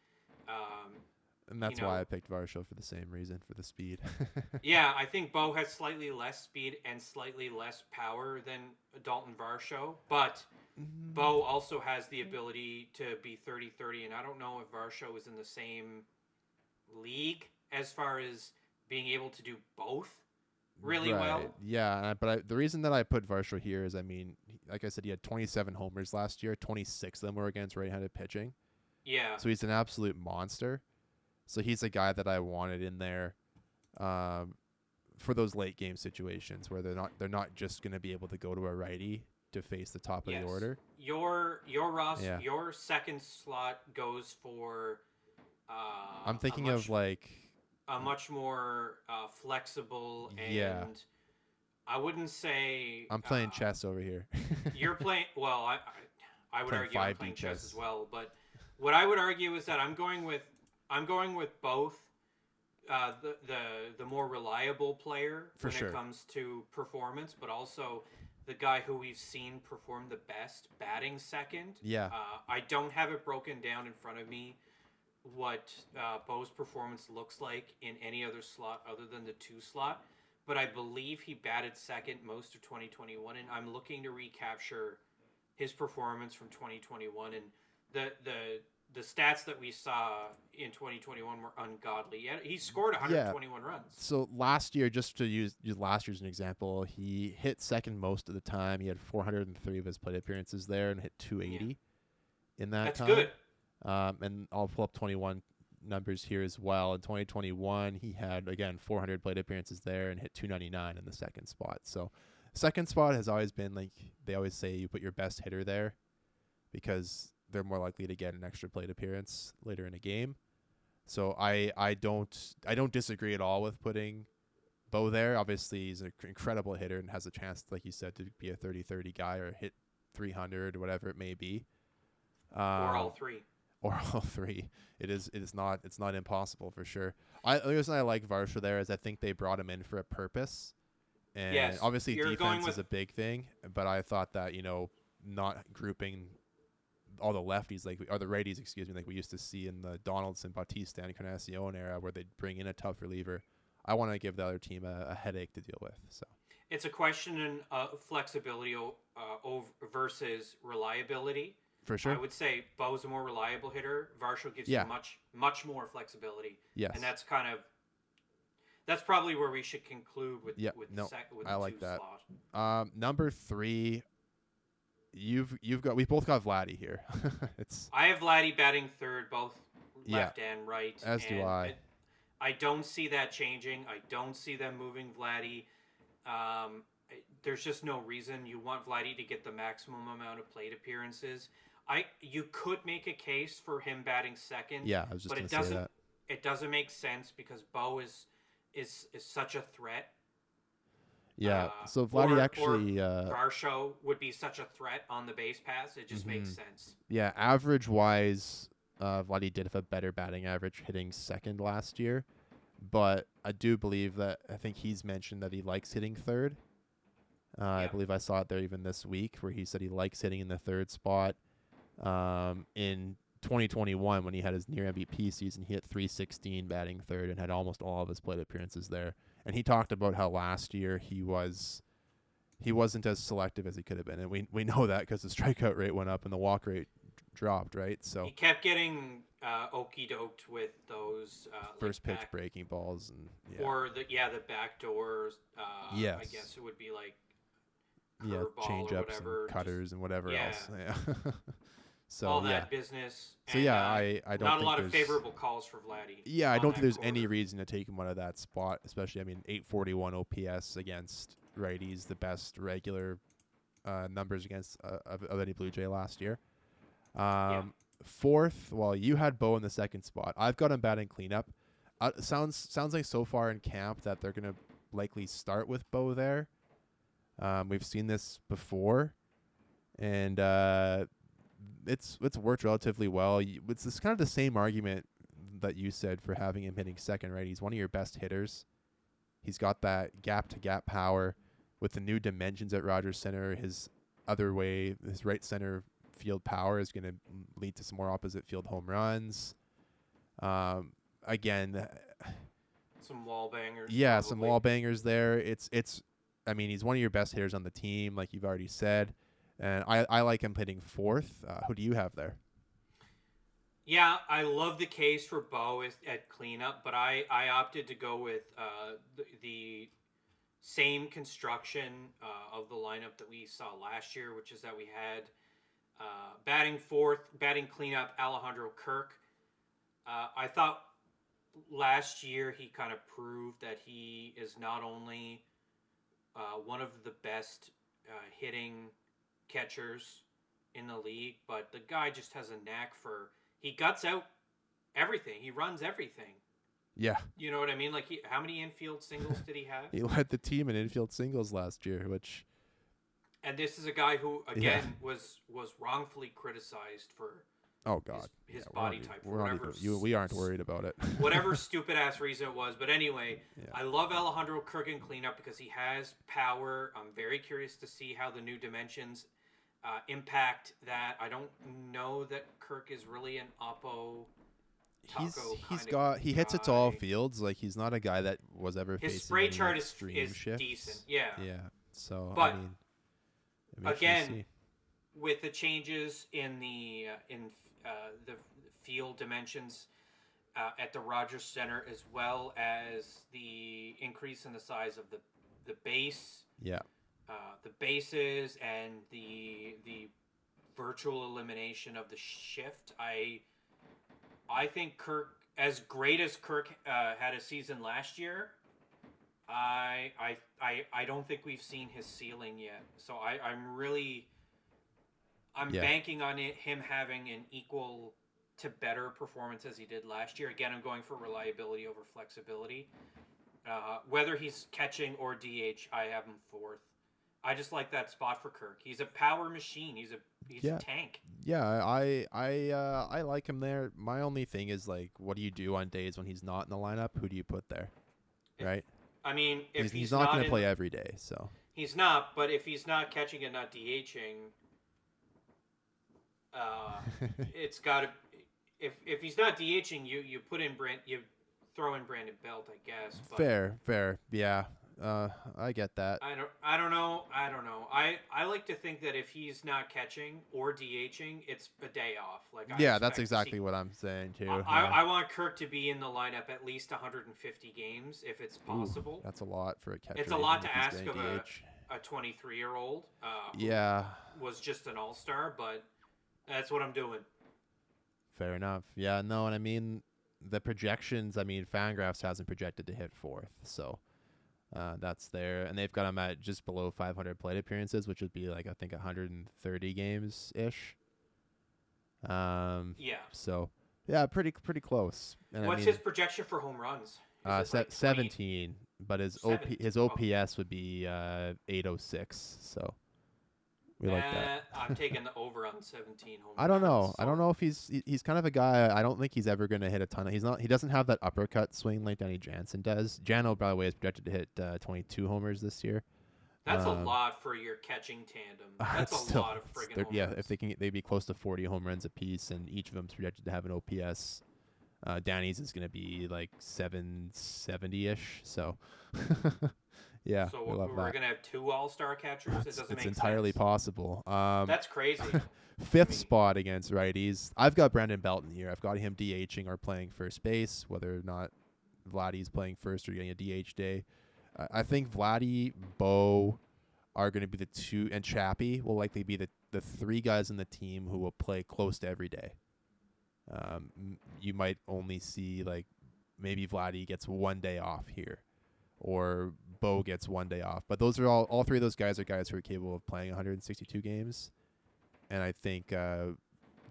Um, and that's you know, why I picked Varsho for the same reason, for the speed. Yeah, I think Bo has slightly less speed and slightly less power than Dalton Varsho, but mm-hmm. Bo also has the ability to be thirty thirty, and I don't know if Varsho is in the same league as far as being able to do both really right. well. Yeah, but I, the reason that I put Varsho here is, I mean, like I said, he had twenty-seven homers last year. twenty-six of them were against right-handed pitching. Yeah. So he's an absolute monster. So he's a guy that I wanted in there um, for those late game situations where they're not they're not just going to be able to go to a righty to face the top yes. of the order. Your your Ross yeah. your second slot goes for. Uh, I'm thinking much, of like a much more uh, flexible and. Yeah. I wouldn't say. I'm playing uh, chess over here. You're playing well. I I, I would argue I'm playing chess. chess as well, but what I would argue is that I'm going with. I'm going with both uh, the, the the more reliable player For when sure. it comes to performance, but also the guy who we've seen perform the best batting second. Yeah. Uh, I don't have it broken down in front of me what uh, Bo's performance looks like in any other slot other than the two slot, but I believe he batted second most of twenty twenty-one, and I'm looking to recapture his performance from twenty twenty-one. And the the... The stats that we saw in twenty twenty-one were ungodly. He scored one hundred twenty-one yeah. runs. So last year, just to use, use last year as an example, he hit second most of the time. He had four hundred three of his plate appearances there and hit two eighty yeah. in that That's time. That's good. Um, and I'll pull up twenty-one numbers here as well. In twenty twenty-one, he had, again, four hundred plate appearances there and hit two ninety-nine in the second spot. So second spot has always been, like they always say, you put your best hitter there because they're more likely to get an extra plate appearance later in a game. So I, I don't I don't disagree at all with putting Bo there. Obviously, he's an incredible hitter and has a chance, like you said, to be a thirty-thirty guy or hit three hundred or whatever it may be. Um, or all three. Or all three. It is. It is not. It's not impossible for sure. I, the reason I like Varsho there is I think they brought him in for a purpose, and yes, obviously defense is a big thing. But I thought that, you know, not grouping all the lefties like we, or the righties, excuse me, like we used to see in the Donaldson, Bautista, and Encarnacion era, where they'd bring in a tough reliever. I want to give the other team a, a headache to deal with. So it's a question in uh, flexibility o- uh, over versus reliability. For sure. I would say Bo's a more reliable hitter. Varsho gives yeah. you much, much more flexibility. Yes. And that's kind of, that's probably where we should conclude with, yeah. with, no, sec- with I the like two that. slot. Um, number three, you've, you've got, we both got Vladdy here. it's I have Vladdy batting third, both left yeah, and right. As and do I. It, I don't see that changing. I don't see them moving Vladdy. Um, there's just no reason. You want Vladdy to get the maximum amount of plate appearances. I you could make a case for him batting second. Yeah, I was just but it doesn't say that. It doesn't make sense because Bo is is is such a threat. Yeah. Uh, so Vladdy or, actually or uh Varsho would be such a threat on the base pass. It just mm-hmm. makes sense. Yeah, average wise, uh Vladdy did have a better batting average hitting second last year. But I do believe that I think he's mentioned that he likes hitting third. Uh, yeah. I believe I saw it there even this week where he said he likes hitting in the third spot. Um, in twenty twenty-one, when he had his near M V P season, he hit three sixteen batting third and had almost all of his plate appearances there. And he talked about how last year he was he wasn't as selective as he could have been, and we we know that because the strikeout rate went up and the walk rate dropped, right? So he kept getting uh, okie doked with those uh, first like pitch back, breaking balls and yeah. or the yeah the back doors. Uh, yes, I guess it would be like. Yeah, change ups and cutters just, and whatever yeah. else. Yeah. so all that yeah. business. So yeah, uh, I, I don't not think a lot of favorable calls for Vladdy. Yeah, I don't think there's quarter. any reason to take him out of that spot, especially I mean eight forty-one O P S against righties, the best regular uh, numbers against uh, of, of any Blue Jay last year. Um, yeah. Fourth, well, you had Bo in the second spot. I've got him batting cleanup. Uh, sounds sounds like so far in camp that they're gonna likely start with Bo there. Um, we've seen this before, and uh, it's it's worked relatively well. It's, it's kind of the same argument that you said for having him hitting second, right? He's one of your best hitters. He's got that gap-to-gap power. With the new dimensions at Rogers Center, his other way, his right center field power is going to lead to some more opposite field home runs. Um, again, some wall bangers. Yeah, probably. some wall bangers there. It's it's. I mean, he's one of your best hitters on the team, like you've already said. And I, I like him hitting fourth. Uh, who do you have there? Yeah, I love the case for Bo is at cleanup, but I, I opted to go with uh, the, the same construction uh, of the lineup that we saw last year, which is that we had uh, batting fourth, batting cleanup, Alejandro Kirk. Uh, I thought last year he kind of proved that he is not only – Uh, one of the best uh, hitting catchers in the league, but the guy just has a knack for, he guts out everything. He runs everything. Yeah. You know what I mean? Like, he, how many infield singles did he have? He led the team in infield singles last year, which... And this is a guy who, again, yeah. was was wrongfully criticized for oh God, his, his yeah, body type. We're whatever, even, you, we aren't worried about it. whatever stupid-ass reason it was. But anyway, yeah. I love Alejandro Kirk in cleanup because he has power. I'm very curious to see how the new dimensions uh, impact that. I don't know that Kirk is really an oppo taco he's, kind he's of got He guy. hits it to all fields. Like, he's not a guy that was ever his facing spray chart is, is decent. Yeah. Yeah. So, but, I mean, again, sure with the changes in the uh, – in Uh, the field dimensions uh, at the Rogers Center, as well as the increase in the size of the the base, yeah, uh, the bases and the the virtual elimination of the shift. I I think Kirk as great as Kirk uh, had a season last year, I, I I I don't think we've seen his ceiling yet. So I, I'm really I'm yeah. banking on it, him having an equal to better performance as he did last year. Again, I'm going for reliability over flexibility. Uh, whether he's catching or D H, I have him fourth. I just like that spot for Kirk. He's a power machine. He's a he's yeah. a tank. Yeah, I I uh, I like him there. My only thing is, like, what do you do on days when he's not in the lineup? Who do you put there? If, right. I mean, if he's, he's, he's not, not going to play every day, so he's not. But if he's not catching and not DHing, uh, it's got to. If if he's not DHing, you you put in Brand you throw in Brandon Belt, I guess. But fair, fair, yeah. Uh, I get that. I don't. I don't know. I don't know. I, I like to think that if he's not catching or DHing, it's a day off. Like I yeah, that's exactly what I'm saying too. I, yeah. I, I want Kirk to be in the lineup at least one hundred fifty games if it's possible. Ooh, that's a lot for a catcher. It's a lot to ask of a twenty-three year old. Uh, yeah, was just an all star, but that's what I'm doing. Fair enough. Yeah. No, and I mean the projections. I mean, FanGraphs hasn't projected to hit fourth, so. Uh, that's there, and they've got him at just below five hundred plate appearances, which would be like I think one hundred thirty games ish. Um, yeah. So, yeah, pretty pretty close. And What's I mean, his projection for home runs? Is uh, se- like seventeen, but his seventeen. O P his O P S would be uh, eight oh six. So we uh, like that. I'm taking the over on seventeen home. I don't know. Runs, so. I don't know if he's he's kind of a guy. I don't think he's ever going to hit a ton. Of, he's not. He doesn't have that uppercut swing like Danny Jansen does. Jano, by the way, is projected to hit uh, twenty-two homers this year. That's um, a lot for your catching tandem. That's a still, lot of friggin' home yeah. runs. If they can, they'd be close to forty home runs apiece, and each of them's projected to have an O P S. Uh, Danny's is going to be like seven seventy ish. So. Yeah, so we love we're that. gonna have two all-star catchers. It doesn't it's make entirely sense. possible. Um, That's crazy. Fifth I mean. spot against righties. I've got Brandon Belt in here. I've got him DHing or playing first base, whether or not Vladdy's playing first or getting a D H day. Uh, I think Vladdy, Bo, are going to be the two, and Chappie will likely be the the three guys on the team who will play close to every day. Um, you might only see like maybe Vladdy gets one day off here, or Bo gets one day off. But those are all, all three of those guys are guys who are capable of playing one hundred sixty-two games. And I think uh,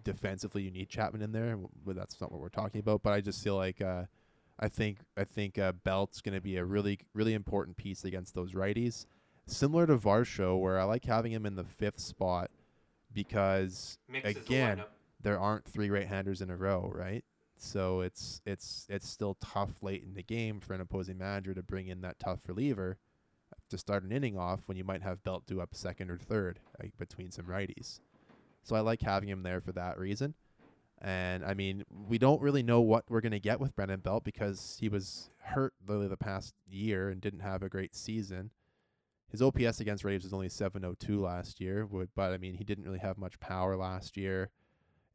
defensively you need Chapman in there. Well, that's not what we're talking about. But I just feel like uh, I think I think uh, Belt's going to be a really, really important piece against those righties. Similar to Varsho, where I like having him in the fifth spot because, Mixes again, the there aren't three right-handers in a row, right? So it's it's it's still tough late in the game for an opposing manager to bring in that tough reliever to start an inning off when you might have Belt do up second or third like, between some righties. So I like having him there for that reason. And, I mean, we don't really know what we're going to get with Brandon Belt because he was hurt literally the past year and didn't have a great season. His O P S against Braves was only seven oh two last year, but, I mean, he didn't really have much power last year.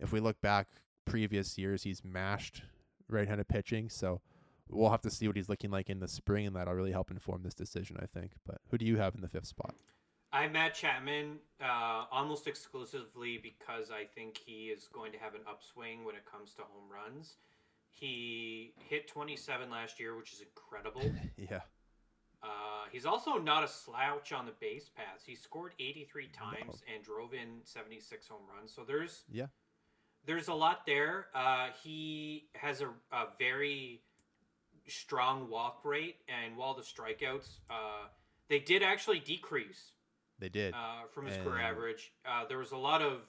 If we look back previous years, he's mashed right-handed pitching, so we'll have to see what he's looking like in the spring, and that'll really help inform this decision, I think. But who do you have in the fifth spot? I have Matt Chapman uh, almost exclusively because I think he is going to have an upswing when it comes to home runs. He hit twenty-seven last year, which is incredible. yeah. Uh, he's also not a slouch on the base paths. He scored eighty-three times no. and drove in seventy-six home runs, so there's... yeah. There's a lot there. Uh, he has a, a very strong walk rate, and while the strikeouts, uh, they did actually decrease. They did. Uh, from his and... career average. Uh, there was a lot of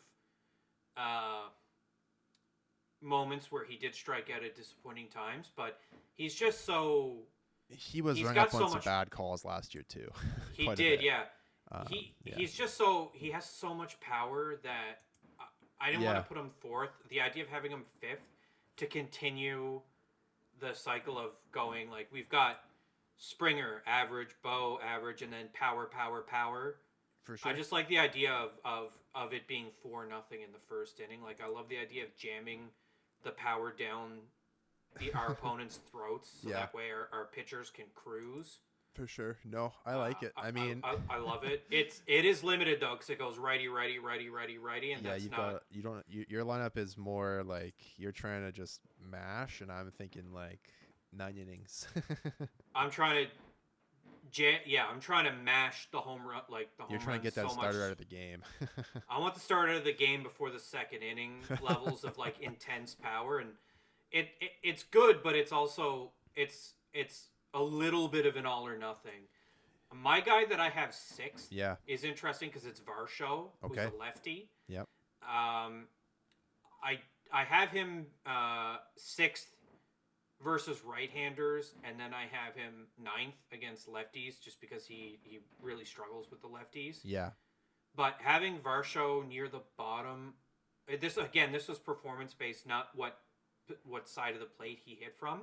uh, moments where he did strike out at disappointing times, but he's just so... He was running up on so some much... bad calls last year, too. he did, yeah. Um, he yeah. He's just so... He has so much power that... I didn't yeah. want to put him fourth. The idea of having him fifth to continue the cycle of going, like, we've got Springer, average, Bo, average, and then power, power, power. For sure. I just like the idea of, of, of it being four nothing in the first inning. Like, I love the idea of jamming the power down the, our opponent's throats so yeah. that way our, our pitchers can cruise. For sure. No, I like it. Uh, I mean, I, I, I love it. It's it is limited though, because it goes righty, righty, righty, righty, righty, and yeah, that's you not. Got, you don't. You, your lineup is more like you're trying to just mash, and I'm thinking like nine innings. I'm trying to. Yeah, I'm trying to mash the home run, like the home You're trying to get that so starter much. Out of the game. I want the starter out of the game before the second inning levels of like intense power, and it, it it's good, but it's also it's it's a little bit of an all or nothing. My guy that I have sixth yeah. is interesting because it's Varsho, okay. who's a lefty. Yep. Um, I I have him uh, sixth. Versus right-handers, and then I have him ninth against lefties just because he, he really struggles with the lefties. Yeah. But having Varsho near the bottom, this again, this was performance-based, not what what side of the plate he hit from.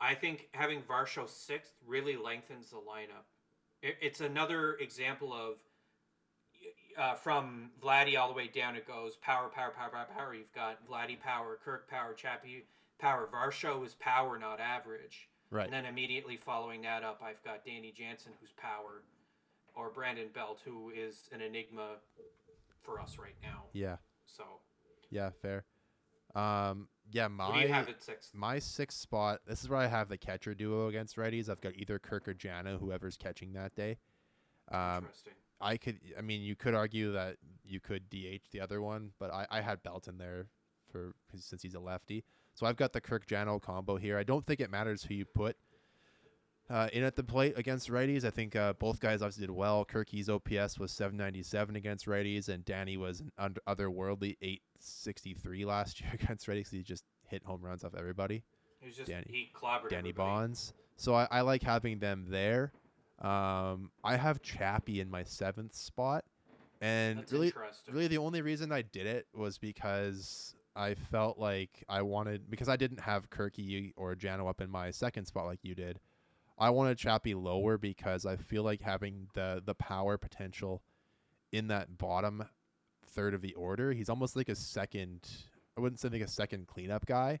I think having Varsho sixth really lengthens the lineup. It, it's another example of, uh, from Vladdy all the way down it goes, power, power, power, power, power. You've got Vladdy power, Kirk power, Chappie power. Varsho is power, not average. Right. And then immediately following that up, I've got Danny Jansen, who's power, or Brandon Belt, who is an enigma for us right now. Yeah. So. Yeah, fair. Um, yeah, my, what do you have at sixth? My sixth spot, this is where I have the catcher duo against righties. I've got either Kirk or Jano, whoever's catching that day. Um, Interesting. I could, I mean, you could argue that you could D H the other one, but I, I had Belt in there for since he's a lefty. So I've got the Kirk-Jano combo here. I don't think it matters who you put uh, in at the plate against righties. I think uh, both guys obviously did well. Kirky's O P S was seven ninety-seven against righties, and Danny was an under- otherworldly eight sixty-three last year against righties. He just hit home runs off everybody. It was just, Danny, he clobbered Danny everybody. Bonds. So I, I like having them there. Um, I have Chappie in my seventh spot. And That's really, really the only reason I did it was because I felt like I wanted, because I didn't have Kirky or Jano up in my second spot like you did. I wanted Chappie lower because I feel like having the the power potential in that bottom third of the order. He's almost like a second, I wouldn't say like a second cleanup guy,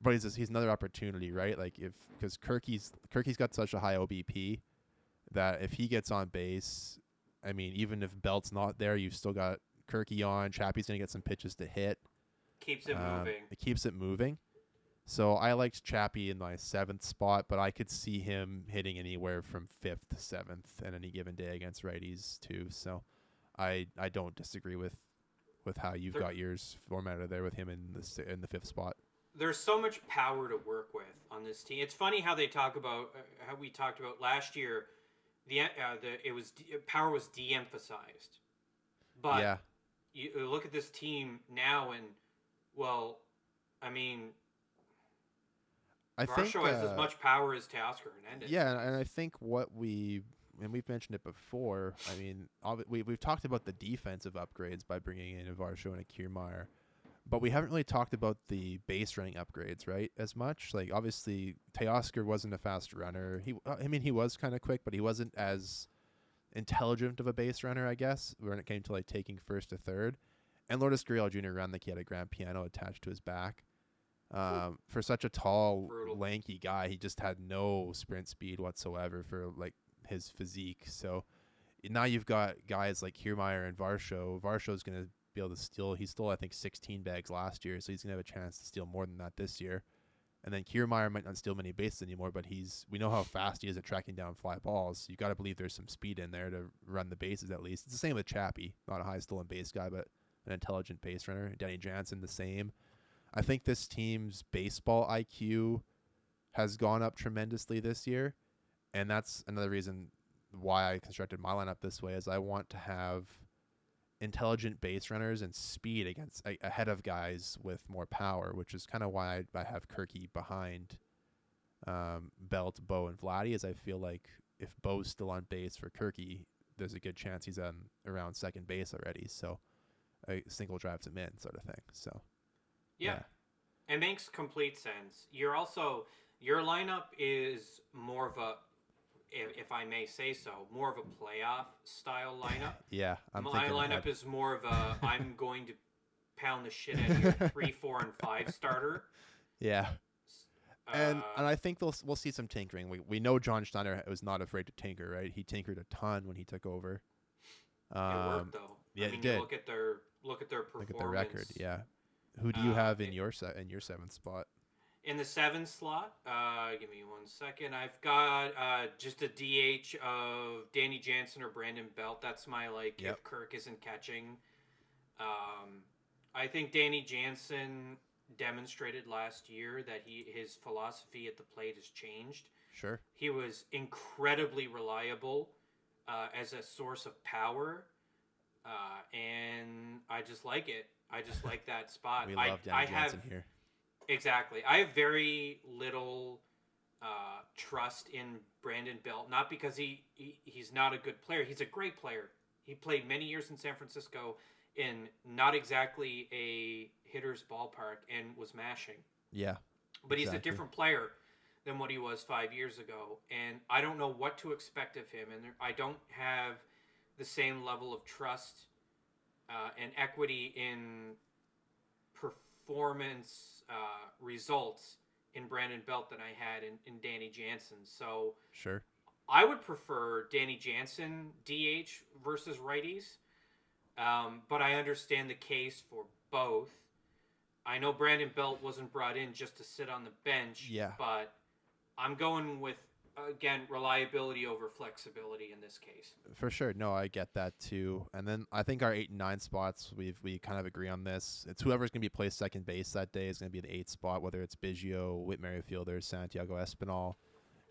but he's just, he's another opportunity, right? Like if because Kirky's Kirky's got such a high O B P that if he gets on base, I mean, even if Belt's not there, you've still got Kirky on. Chappie's gonna get some pitches to hit. Keeps it um, moving. It keeps it moving. So I liked Chappie in my seventh spot, but I could see him hitting anywhere from fifth to seventh in any given day against righties too. So I I don't disagree with with how you've there, got yours formatted there with him in the in the fifth spot. There's so much power to work with on this team. It's funny how they talk about uh, how we talked about last year. The uh, the it was power was de-emphasized, but yeah. you look at this team now and. Well, I mean, I Varsho think, uh, has as much power as Teoscar and Ended. Yeah, and I think what we, and we've mentioned it before, I mean, we, we've talked about the defensive upgrades by bringing in a Varsho and a Kiermaier, but we haven't really talked about the base running upgrades, right, as much. Like, obviously, Teoscar wasn't a fast runner. He, I mean, he was kind of quick, but he wasn't as intelligent of a base runner, I guess, when it came to, like, taking first to third. And Lourdes Gurriel Junior ran like he had a grand piano attached to his back. Um, for such a tall, Brutal. lanky guy, he just had no sprint speed whatsoever for like his physique. So now you've got guys like Kiermaier and Varsho. Varsho's going to be able to steal. He stole, I think, sixteen bags last year, so he's going to have a chance to steal more than that this year. And then Kiermaier might not steal many bases anymore, but he's we know how fast he is at tracking down fly balls. So you got to believe there's some speed in there to run the bases at least. It's the same with Chappie. Not a high stolen base guy, but an intelligent base runner. Danny Jansen, the same. I think this team's baseball I Q has gone up tremendously this year, and that's another reason why I constructed my lineup this way. Is I want to have intelligent base runners and speed against a, ahead of guys with more power, which is kind of why I, I have Kirky behind um, Belt, Bo, and Vladdy. As I feel like if Bo's still on base for Kirky, there's a good chance he's on around second base already. So. A single drives him in, sort of thing. So, yeah. yeah, it makes complete sense. You're also your lineup is more of a, if, if I may say so, more of a playoff style lineup. yeah, I'm my lineup that. is more of a I'm going to pound the shit out of your three, four, and five starter. Yeah, And uh, and I think they'll we'll see some tinkering. We we know John Schneider was not afraid to tinker, right? He tinkered a ton when he took over. Um, it worked though. Yeah, I mean, it did. Look at their look at their performance. Look at their record. Yeah. Who do you uh, have in it, your se- in your seventh spot? In the seventh slot, uh, give me one second. I've got uh, just a D H of Danny Jansen or Brandon Belt. That's my like yep. if Kirk isn't catching. Um, I think Danny Jansen demonstrated last year that he his philosophy at the plate has changed. Sure. He was incredibly reliable uh, as a source of power, uh, and I just like it. I just like that spot. We love Danny I, I Jansen have, here. Exactly. I have very little uh, trust in Brandon Belt, not because he, he he's not a good player. He's a great player. He played many years in San Francisco in not exactly a hitter's ballpark and was mashing. Yeah. But exactly. He's a different player than what he was five years ago, and I don't know what to expect of him, and there, I don't have the same level of trust Uh, and equity in performance uh, results in Brandon Belt than I had in, in Danny Jansen. So sure, I would prefer Danny Jansen D H versus righties, um, but I understand the case for both. I know Brandon Belt wasn't brought in just to sit on the bench, yeah. but I'm going with, again, reliability over flexibility in this case. For sure. No, I get that too. And then I think our eight and nine spots, we've we kind of agree on this. It's whoever's going to be placed second base that day is going to be the eighth spot, whether it's Biggio, Whit Merrifield, or Santiago Espinal.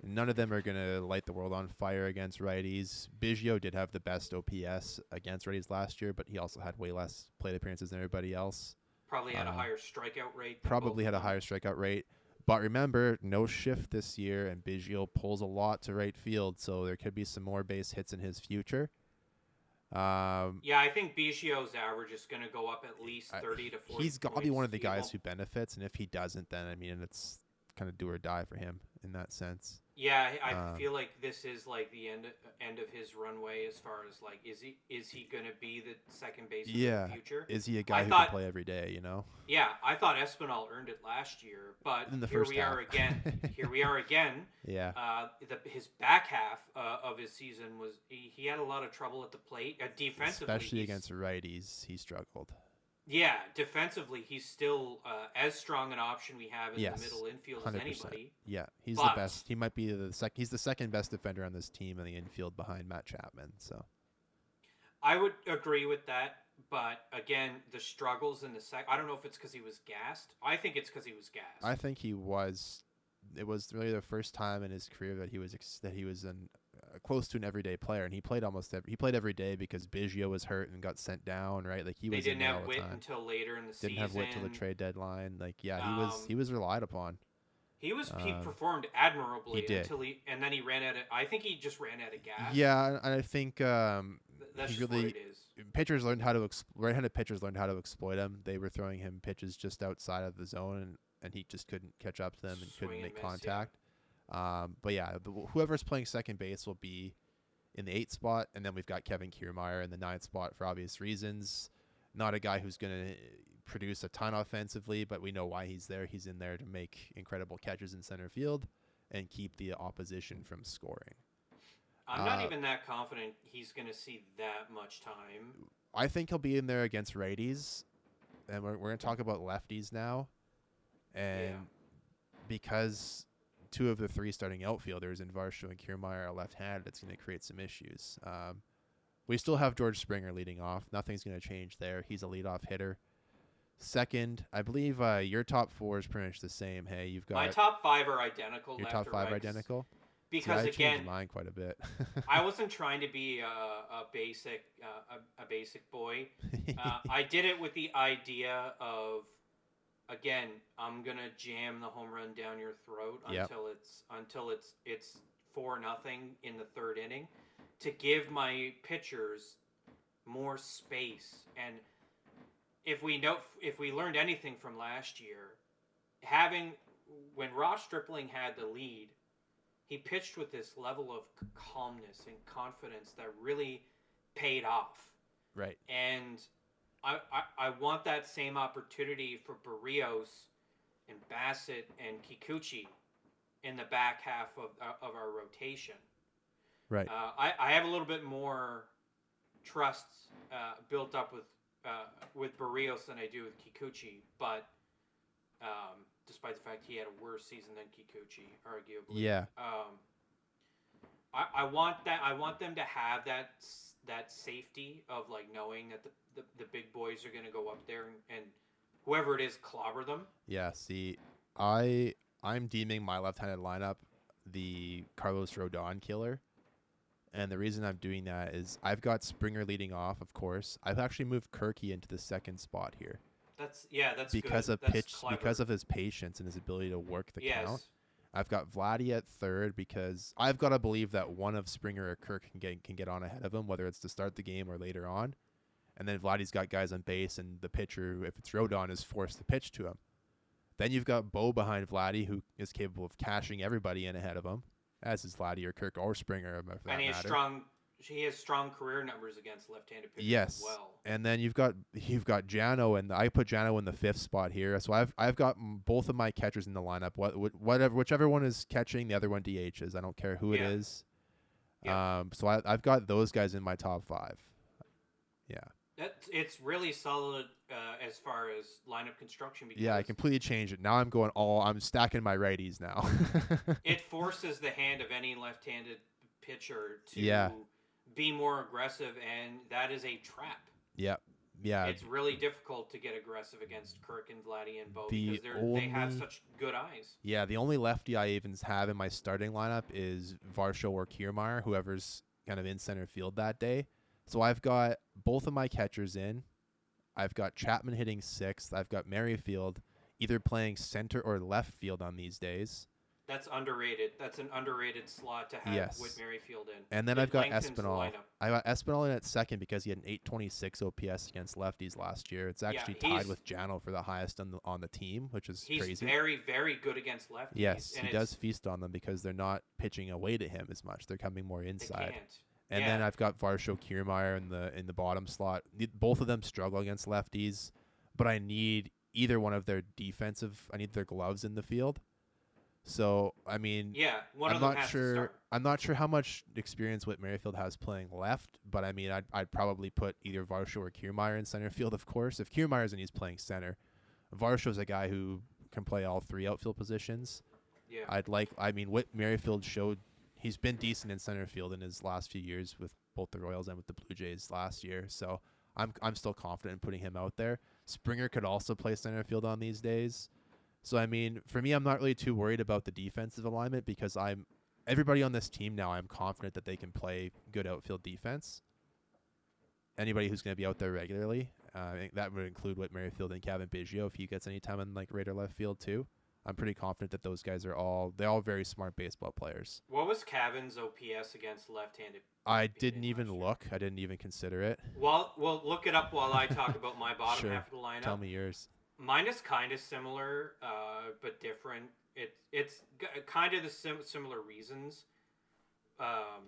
None of them are going to light the world on fire against righties. Biggio did have the best O P S against righties last year, but he also had way less plate appearances than everybody else. Probably had uh, a higher strikeout rate. Probably had a higher strikeout rate. But remember, no shift this year, and Biggio pulls a lot to right field, so there could be some more base hits in his future. Um, yeah, I think Biggio's average is going to go up at least thirty I, to forty. He's got to be one of the guys who benefits, and if he doesn't, then, I mean, it's kind of do or die for him in that sense. Yeah, I um, feel like this is, like, the end end of his runway as far as, like, is he is he going to be the second baseman yeah. in the future? Is he a guy I who thought, can play every day, you know? Yeah, I thought Espinal earned it last year, but in the here first we half. are again. Here we are again. Yeah. Uh, the, his back half uh, of his season was he, he had a lot of trouble at the plate. Uh, defensively. Especially against righties, he struggled. Yeah, defensively, he's still uh, as strong an option we have in yes, the middle infield as anybody. Yeah, he's but, the best. He might be the second. He's the second best defender on this team in the infield behind Matt Chapman. So, I would agree with that. But again, the struggles in the sec. I don't know if it's because he was gassed. I think it's because he was gassed. I think he was. It was really the first time in his career that he was ex- that he was an uh, close to an everyday player, and he played almost every, he played every day because Biggio was hurt and got sent down, right? Like he they was didn't in have all Whit the time. until later in the didn't season. Didn't have Whit till the trade deadline. Like yeah, he um, was he was relied upon. He was um, he performed admirably he did. until he and then he ran out of I think he just ran out of gas. Yeah, and I think um Th- that's he just really, what it is. Pitchers learned how to ex- right-handed pitchers learned how to exploit him. They were throwing him pitches just outside of the zone and and he just couldn't catch up to them and Swing couldn't make and miss, contact. Yeah. Um, but yeah, the, whoever's playing second base will be in the eighth spot, and then we've got Kevin Kiermaier in the ninth spot for obvious reasons. Not a guy who's going to produce a ton offensively, but we know why he's there. He's in there to make incredible catches in center field and keep the opposition from scoring. I'm uh, not even that confident he's going to see that much time. I think he'll be in there against righties, and we're, we're going to talk about lefties now. And yeah. because two of the three starting outfielders in Varsho and Kiermaier are left-handed, it's going to create some issues. Um, we still have George Springer leading off. Nothing's going to change there. He's a leadoff hitter. Second, I believe uh, your top four is pretty much the same. Hey, you've got my top five are identical. Your top five are identical. Because See, I again, changed mine quite a bit. I wasn't trying to be a, a basic uh, a, a basic boy. Uh, I did it with the idea of. Again, I'm gonna jam the home run down your throat yep. until it's until it's it's four nothing in the third inning, to give my pitchers more space. And if we know if we learned anything from last year, having when Ross Stripling had the lead, he pitched with this level of calmness and confidence that really paid off. Right. And. I, I want that same opportunity for Berríos and Bassitt and Kikuchi in the back half of of our rotation. Right. Uh, I, I have a little bit more trust uh, built up with uh, with Berríos than I do with Kikuchi, but um, despite the fact he had a worse season than Kikuchi, arguably. Yeah. Um, I, I want that. I want them to have that that safety of like knowing that the, the, the big boys are going to go up there and, and whoever it is clobber them. Yeah. See, I I'm deeming my left-handed lineup the Carlos Rodon killer. And the reason I'm doing that is I've got Springer leading off, of course. I've actually moved Kirky into the second spot here. That's yeah, that's because good. of that's pitch clever. Because of his patience and his ability to work the yes. count. I've got Vladdy at third because I've got to believe that one of Springer or Kirk can get can get on ahead of him, whether it's to start the game or later on. And then Vladdy's got guys on base, and the pitcher, if it's Rodon, is forced to pitch to him. Then you've got Bo behind Vladdy, who is capable of cashing everybody in ahead of him, as is Vladdy or Kirk or Springer. For that and he has matter. strong, he has strong career numbers against left-handed pitchers yes. as well. And then you've got you've got Jano, and I put Jano in the fifth spot here. So I've I've got both of my catchers in the lineup. What whatever whichever one is catching, the other one D Hs. I don't care who yeah. it is. Yeah. Um. So I I've got those guys in my top five. Yeah. That's, it's really solid uh, as far as lineup construction. Because yeah, I completely changed it. Now I'm going all – I'm stacking my righties now. It forces the hand of any left-handed pitcher to yeah. be more aggressive, and that is a trap. Yeah. yeah. It's really difficult to get aggressive against Kirk and Vladdy and Bo the because they're, only, they have such good eyes. Yeah, the only lefty I even have in my starting lineup is Varsho or Kiermaier, whoever's kind of in center field that day. So I've got both of my catchers in. I've got Chapman hitting sixth. I've got Merrifield either playing center or left field on these days. That's underrated. That's an underrated slot to have yes. Whit Merrifield in. And then it I've got Espinal. I got Espinal in at second because he had an eight twenty-six O P S against lefties last year. It's actually yeah, tied with Jano for the highest on the, on the team, which is he's crazy. He's very, very good against lefties. Yes, and he does feast on them because they're not pitching away to him as much. They're coming more inside. They can't. And yeah. then I've got Varsho Kiermaier in the in the bottom slot. Both of them struggle against lefties, but I need either one of their defensive. I need their gloves in the field. So I mean, yeah, one I'm of them not has sure. To start. I'm not sure how much experience Whit Merrifield has playing left, but I mean, I'd I'd probably put either Varsho or Kiermaier in center field. Of course, if Kiermaier's in, he's playing center. Varsho's a guy who can play all three outfield positions. Yeah, I'd like. I mean, Whit Merrifield showed. He's been decent in center field in his last few years with both the Royals and with the Blue Jays last year. So I'm I'm still confident in putting him out there. Springer could also play center field on these days. So, I mean, for me, I'm not really too worried about the defensive alignment because I'm everybody on this team now, I'm confident that they can play good outfield defense. Anybody who's going to be out there regularly, uh, that would include Whit Merrifield and Cavan Biggio if he gets any time in like right or left field too. I'm pretty confident that those guys are all – they're all very smart baseball players. What was Cavan's O P S against left-handed? I didn't even look. I didn't even consider it. Well, well, look it up while I talk about my bottom sure. half of the lineup. Tell me yours. Mine is kind of similar uh, but different. It, it's g- kind of the sim- similar reasons. Um,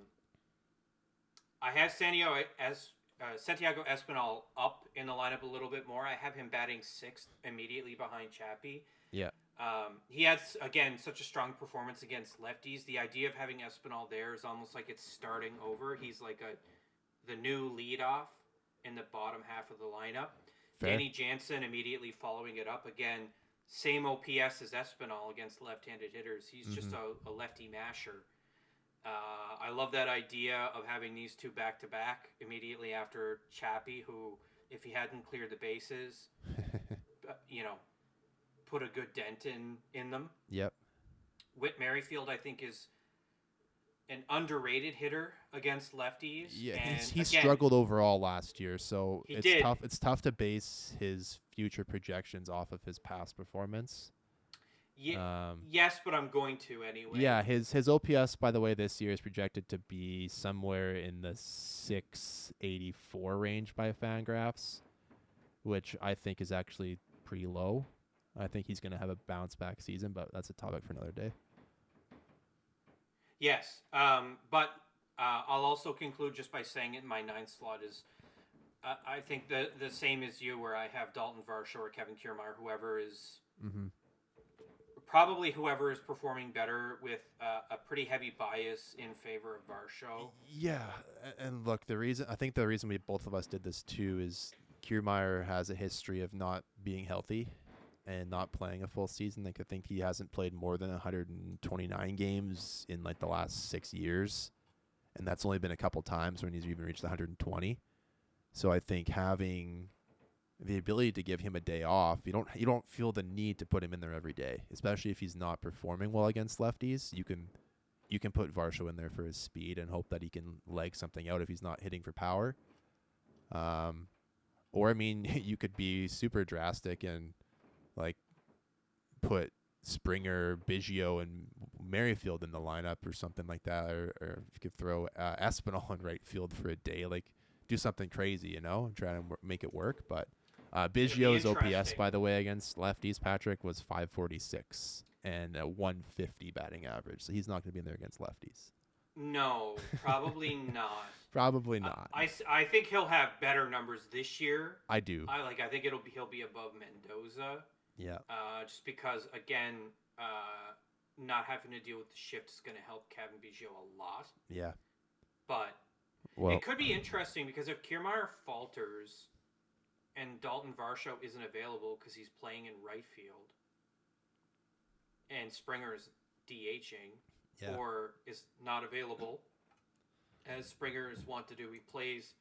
I have Santiago, es- uh, Santiago Espinal up in the lineup a little bit more. I have him batting sixth immediately behind Chappie. Yeah. Um, he has, again, such a strong performance against lefties. The idea of having Espinal there is almost like it's starting over. He's like a the new leadoff in the bottom half of the lineup. Fair. Danny Jansen immediately following it up. Again, same O P S as Espinal against left-handed hitters. He's mm-hmm. just a, a lefty masher. Uh, I love that idea of having these two back-to-back immediately after Chappie, who, if he hadn't cleared the bases, you know, put a good dent in, in them. Yep. Whit Merrifield, I think, is an underrated hitter against lefties. Yeah, and he's, he again, struggled overall last year, so it's did. tough. It's tough to base his future projections off of his past performance. Yeah. Um, yes, but I'm going to anyway. Yeah, his his O P S, by the way, this year is projected to be somewhere in the six eighty-four range by FanGraphs, which I think is actually pretty low. I think he's going to have a bounce-back season, but that's a topic for another day. Yes, um, but uh, I'll also conclude just by saying it in my ninth slot is uh, I think the, the same as you where I have Dalton Varsho or Kevin Kiermaier, whoever is mm-hmm. probably whoever is performing better with uh, a pretty heavy bias in favor of Varsho. Yeah, and look, the reason I think the reason we both of us did this too is Kiermaier has a history of not being healthy and not playing a full season. Like I think he hasn't played more than one hundred twenty-nine games in like the last six years, and that's only been a couple times when he's even reached one hundred twenty. So I think having the ability to give him a day off, you don't you don't feel the need to put him in there every day, especially if he's not performing well against lefties. You can you can put Varsho in there for his speed and hope that he can leg something out if he's not hitting for power. Um, or I mean, you could be super drastic and like put Springer, Biggio, and Merrifield in the lineup or something like that, or, or you could throw uh, Espinal in right field for a day, like do something crazy, you know, and try to w- make it work, but. Uh, Biggio's O P S, by the way, against lefties, Patrick, was five forty-six and a one fifty batting average. So he's not going to be in there against lefties. No, probably not. Probably not. Uh, I, I think he'll have better numbers this year. I do. I like. I think it'll be he'll be above Mendoza. Yeah. Uh, just because, again, uh, not having to deal with the shift is going to help Cavan Biggio a lot. Yeah. But well, it could be interesting because if Kiermaier falters and Dalton Varsho isn't available because he's playing in right field, and Springer's DHing, yeah. or is not available, as Springer's want to do. He plays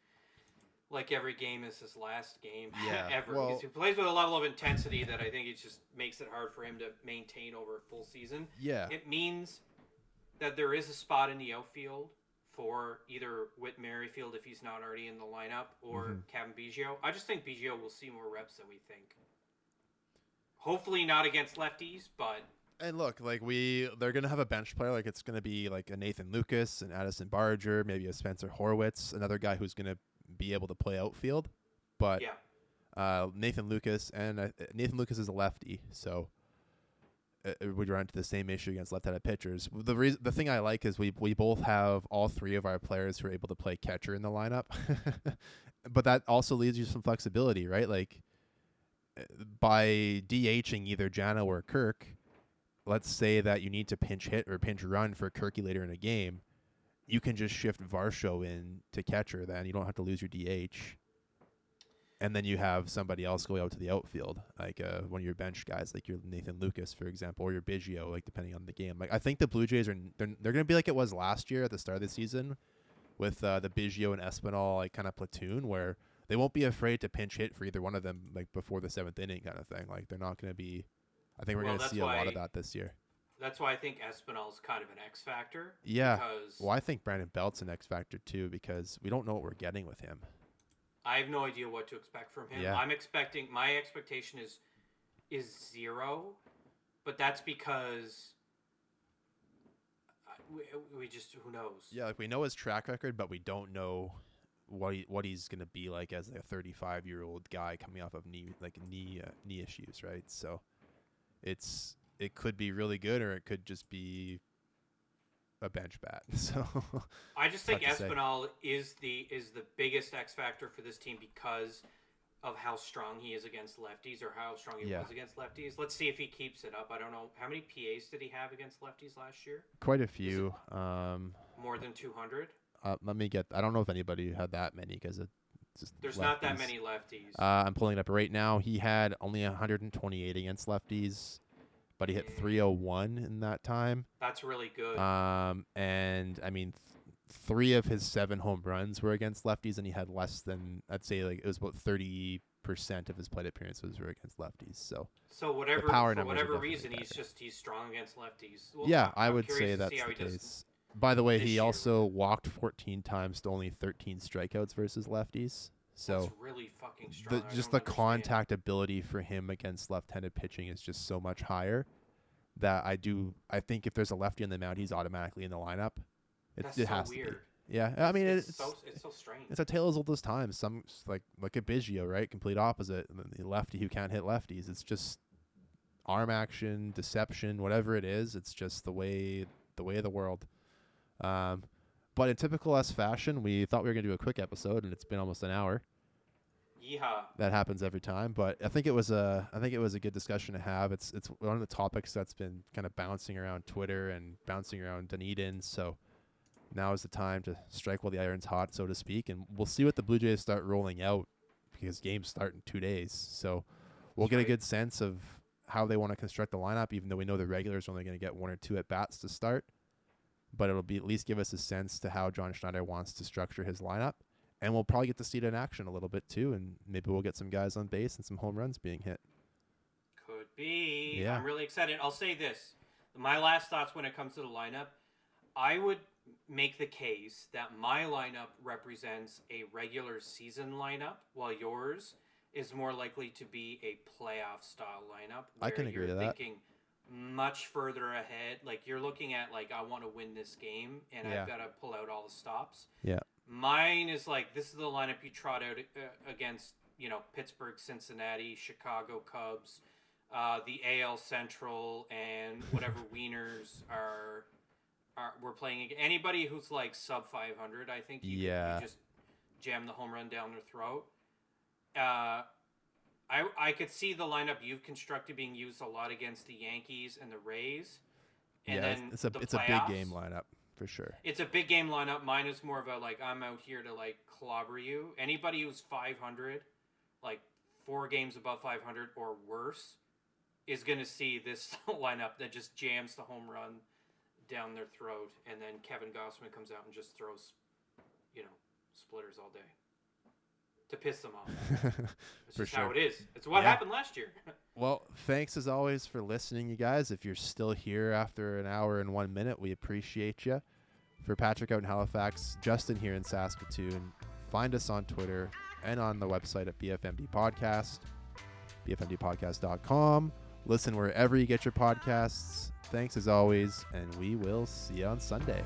like every game is his last game yeah. ever. Well, he plays with a level of intensity that I think it just makes it hard for him to maintain over a full season. Yeah, it means that there is a spot in the outfield for either Whit Merrifield, if he's not already in the lineup, or mm-hmm. Cavan Biggio. I just think Biggio will see more reps than we think. Hopefully not against lefties, but... And look, like we, they're going to have a bench player. Like it's going to be like a Nathan Lukes, an Addison Barger, maybe a Spencer Horwitz, another guy who's going to be able to play outfield. But yeah. uh, Nathan Lukes, and uh, Nathan Lukes is a lefty, so... we run into the same issue against left-handed pitchers. The reason, the thing I like is we we both have all three of our players who are able to play catcher in the lineup, but that also leaves you some flexibility, right? Like by DHing either Jano or Kirk, let's say that you need to pinch hit or pinch run for Kirky later in a game, you can just shift Varsho in to catcher. Then you don't have to lose your D H. And then you have somebody else going out to the outfield, like uh, one of your bench guys, like your Nathan Lukes, for example, or your Biggio, like depending on the game. Like I think the Blue Jays are they're, they're going to be like it was last year at the start of the season, with uh, the Biggio and Espinal like kind of platoon, where they won't be afraid to pinch hit for either one of them, like before the seventh inning kind of thing. Like they're not going to be. I think we're well, going to see a lot of that this year. That's why I think Espinal's kind of an X factor. Yeah. Well, I think Brandon Belt's an X factor too because we don't know what we're getting with him. I have no idea what to expect from him. Yeah. I'm expecting my expectation is is zero, but that's because we, we just who knows. Yeah, like we know his track record, but we don't know what he, what he's gonna be like as a thirty-five year old guy coming off of knee like knee uh, knee issues, right? So it's it could be really good, or it could just be a bench bat. So I just think Espinal is the is the biggest X factor for this team because of how strong he is against lefties, or how strong he yeah. was against lefties. Let's see if he keeps it up. I don't know how many P As did he have against lefties last year. Quite a few. Um, more than two hundred. Uh, let me get. I don't know if anybody had that many because there's lefties. Not that many lefties. Uh, I'm pulling it up right now. He had only one hundred twenty-eight against lefties. But he hit three oh one in that time. That's really good. Um, and, I mean, th- three of his seven home runs were against lefties, and he had less than, I'd say, like it was about thirty percent of his plate appearances were against lefties. So, so whatever, the power for whatever reason, better. he's just he's strong against lefties. Well, yeah, I'm I would say that's the case. By the way, he year. also walked fourteen times to only thirteen strikeouts versus lefties. So that's really fucking strong. The, just the understand. contact ability for him against left-handed pitching is just so much higher that I do. I think if there's a lefty in the mound, he's automatically in the lineup. It, that's it so has weird. To be. Yeah, it's, I mean it's it's so, it's so strange. It's a tale as old as time. Some like look at Biggio, right? Complete opposite. The lefty who can't hit lefties. It's just arm action, deception, whatever it is. It's just the way the way of the world. Um. But in typical us fashion, we thought we were going to do a quick episode, and it's been almost an hour. Yeehaw. That happens every time, but I think it was a I think it was a good discussion to have. It's it's one of the topics that's been kind of bouncing around Twitter and bouncing around Dunedin. So now is the time to strike while the iron's hot, so to speak, and we'll see what the Blue Jays start rolling out because games start in two days. So we'll get a good sense of how they want to construct the lineup, even though we know the regulars are only going to get one or two at bats to start. But it'll be at least give us a sense to how John Schneider wants to structure his lineup. And we'll probably get to see it in action a little bit too, and maybe we'll get some guys on base and some home runs being hit. Could be. Yeah. I'm really excited. I'll say this. My last thoughts when it comes to the lineup, I would make the case that my lineup represents a regular season lineup, while yours is more likely to be a playoff style lineup. I can agree to that. You're thinking much further ahead. Like you're looking at like, I want to win this game and yeah. I've got to pull out all the stops. Yeah. Mine is like, this is the lineup you trot out uh, against, you know, Pittsburgh, Cincinnati, Chicago Cubs, uh, the A L Central, and whatever wieners are, are we're playing. Anybody who's like sub five hundred, I think you, yeah. you just jam the home run down their throat. Uh, I I could see the lineup you've constructed being used a lot against the Yankees and the Rays. And yeah, then it's a the it's playoffs. a big game lineup. For sure. It's a big game lineup. Mine is more of a, like, I'm out here to, like, clobber you. Anybody who's five hundred, like, four games above five hundred or worse, is going to see this lineup that just jams the home run down their throat. And then Kevin Gausman comes out and just throws, you know, splitters all day to piss them off. That's just sure. how it is. It's what yeah. happened last year. Well, thanks as always for listening, you guys. If you're still here after an hour and one minute, we appreciate you. For Patrick out in Halifax, Justin here in Saskatoon, find us on Twitter and on the website at B F M D Podcast, b f m d podcast dot com. Listen wherever you get your podcasts. Thanks as always, and we will see you on Sunday.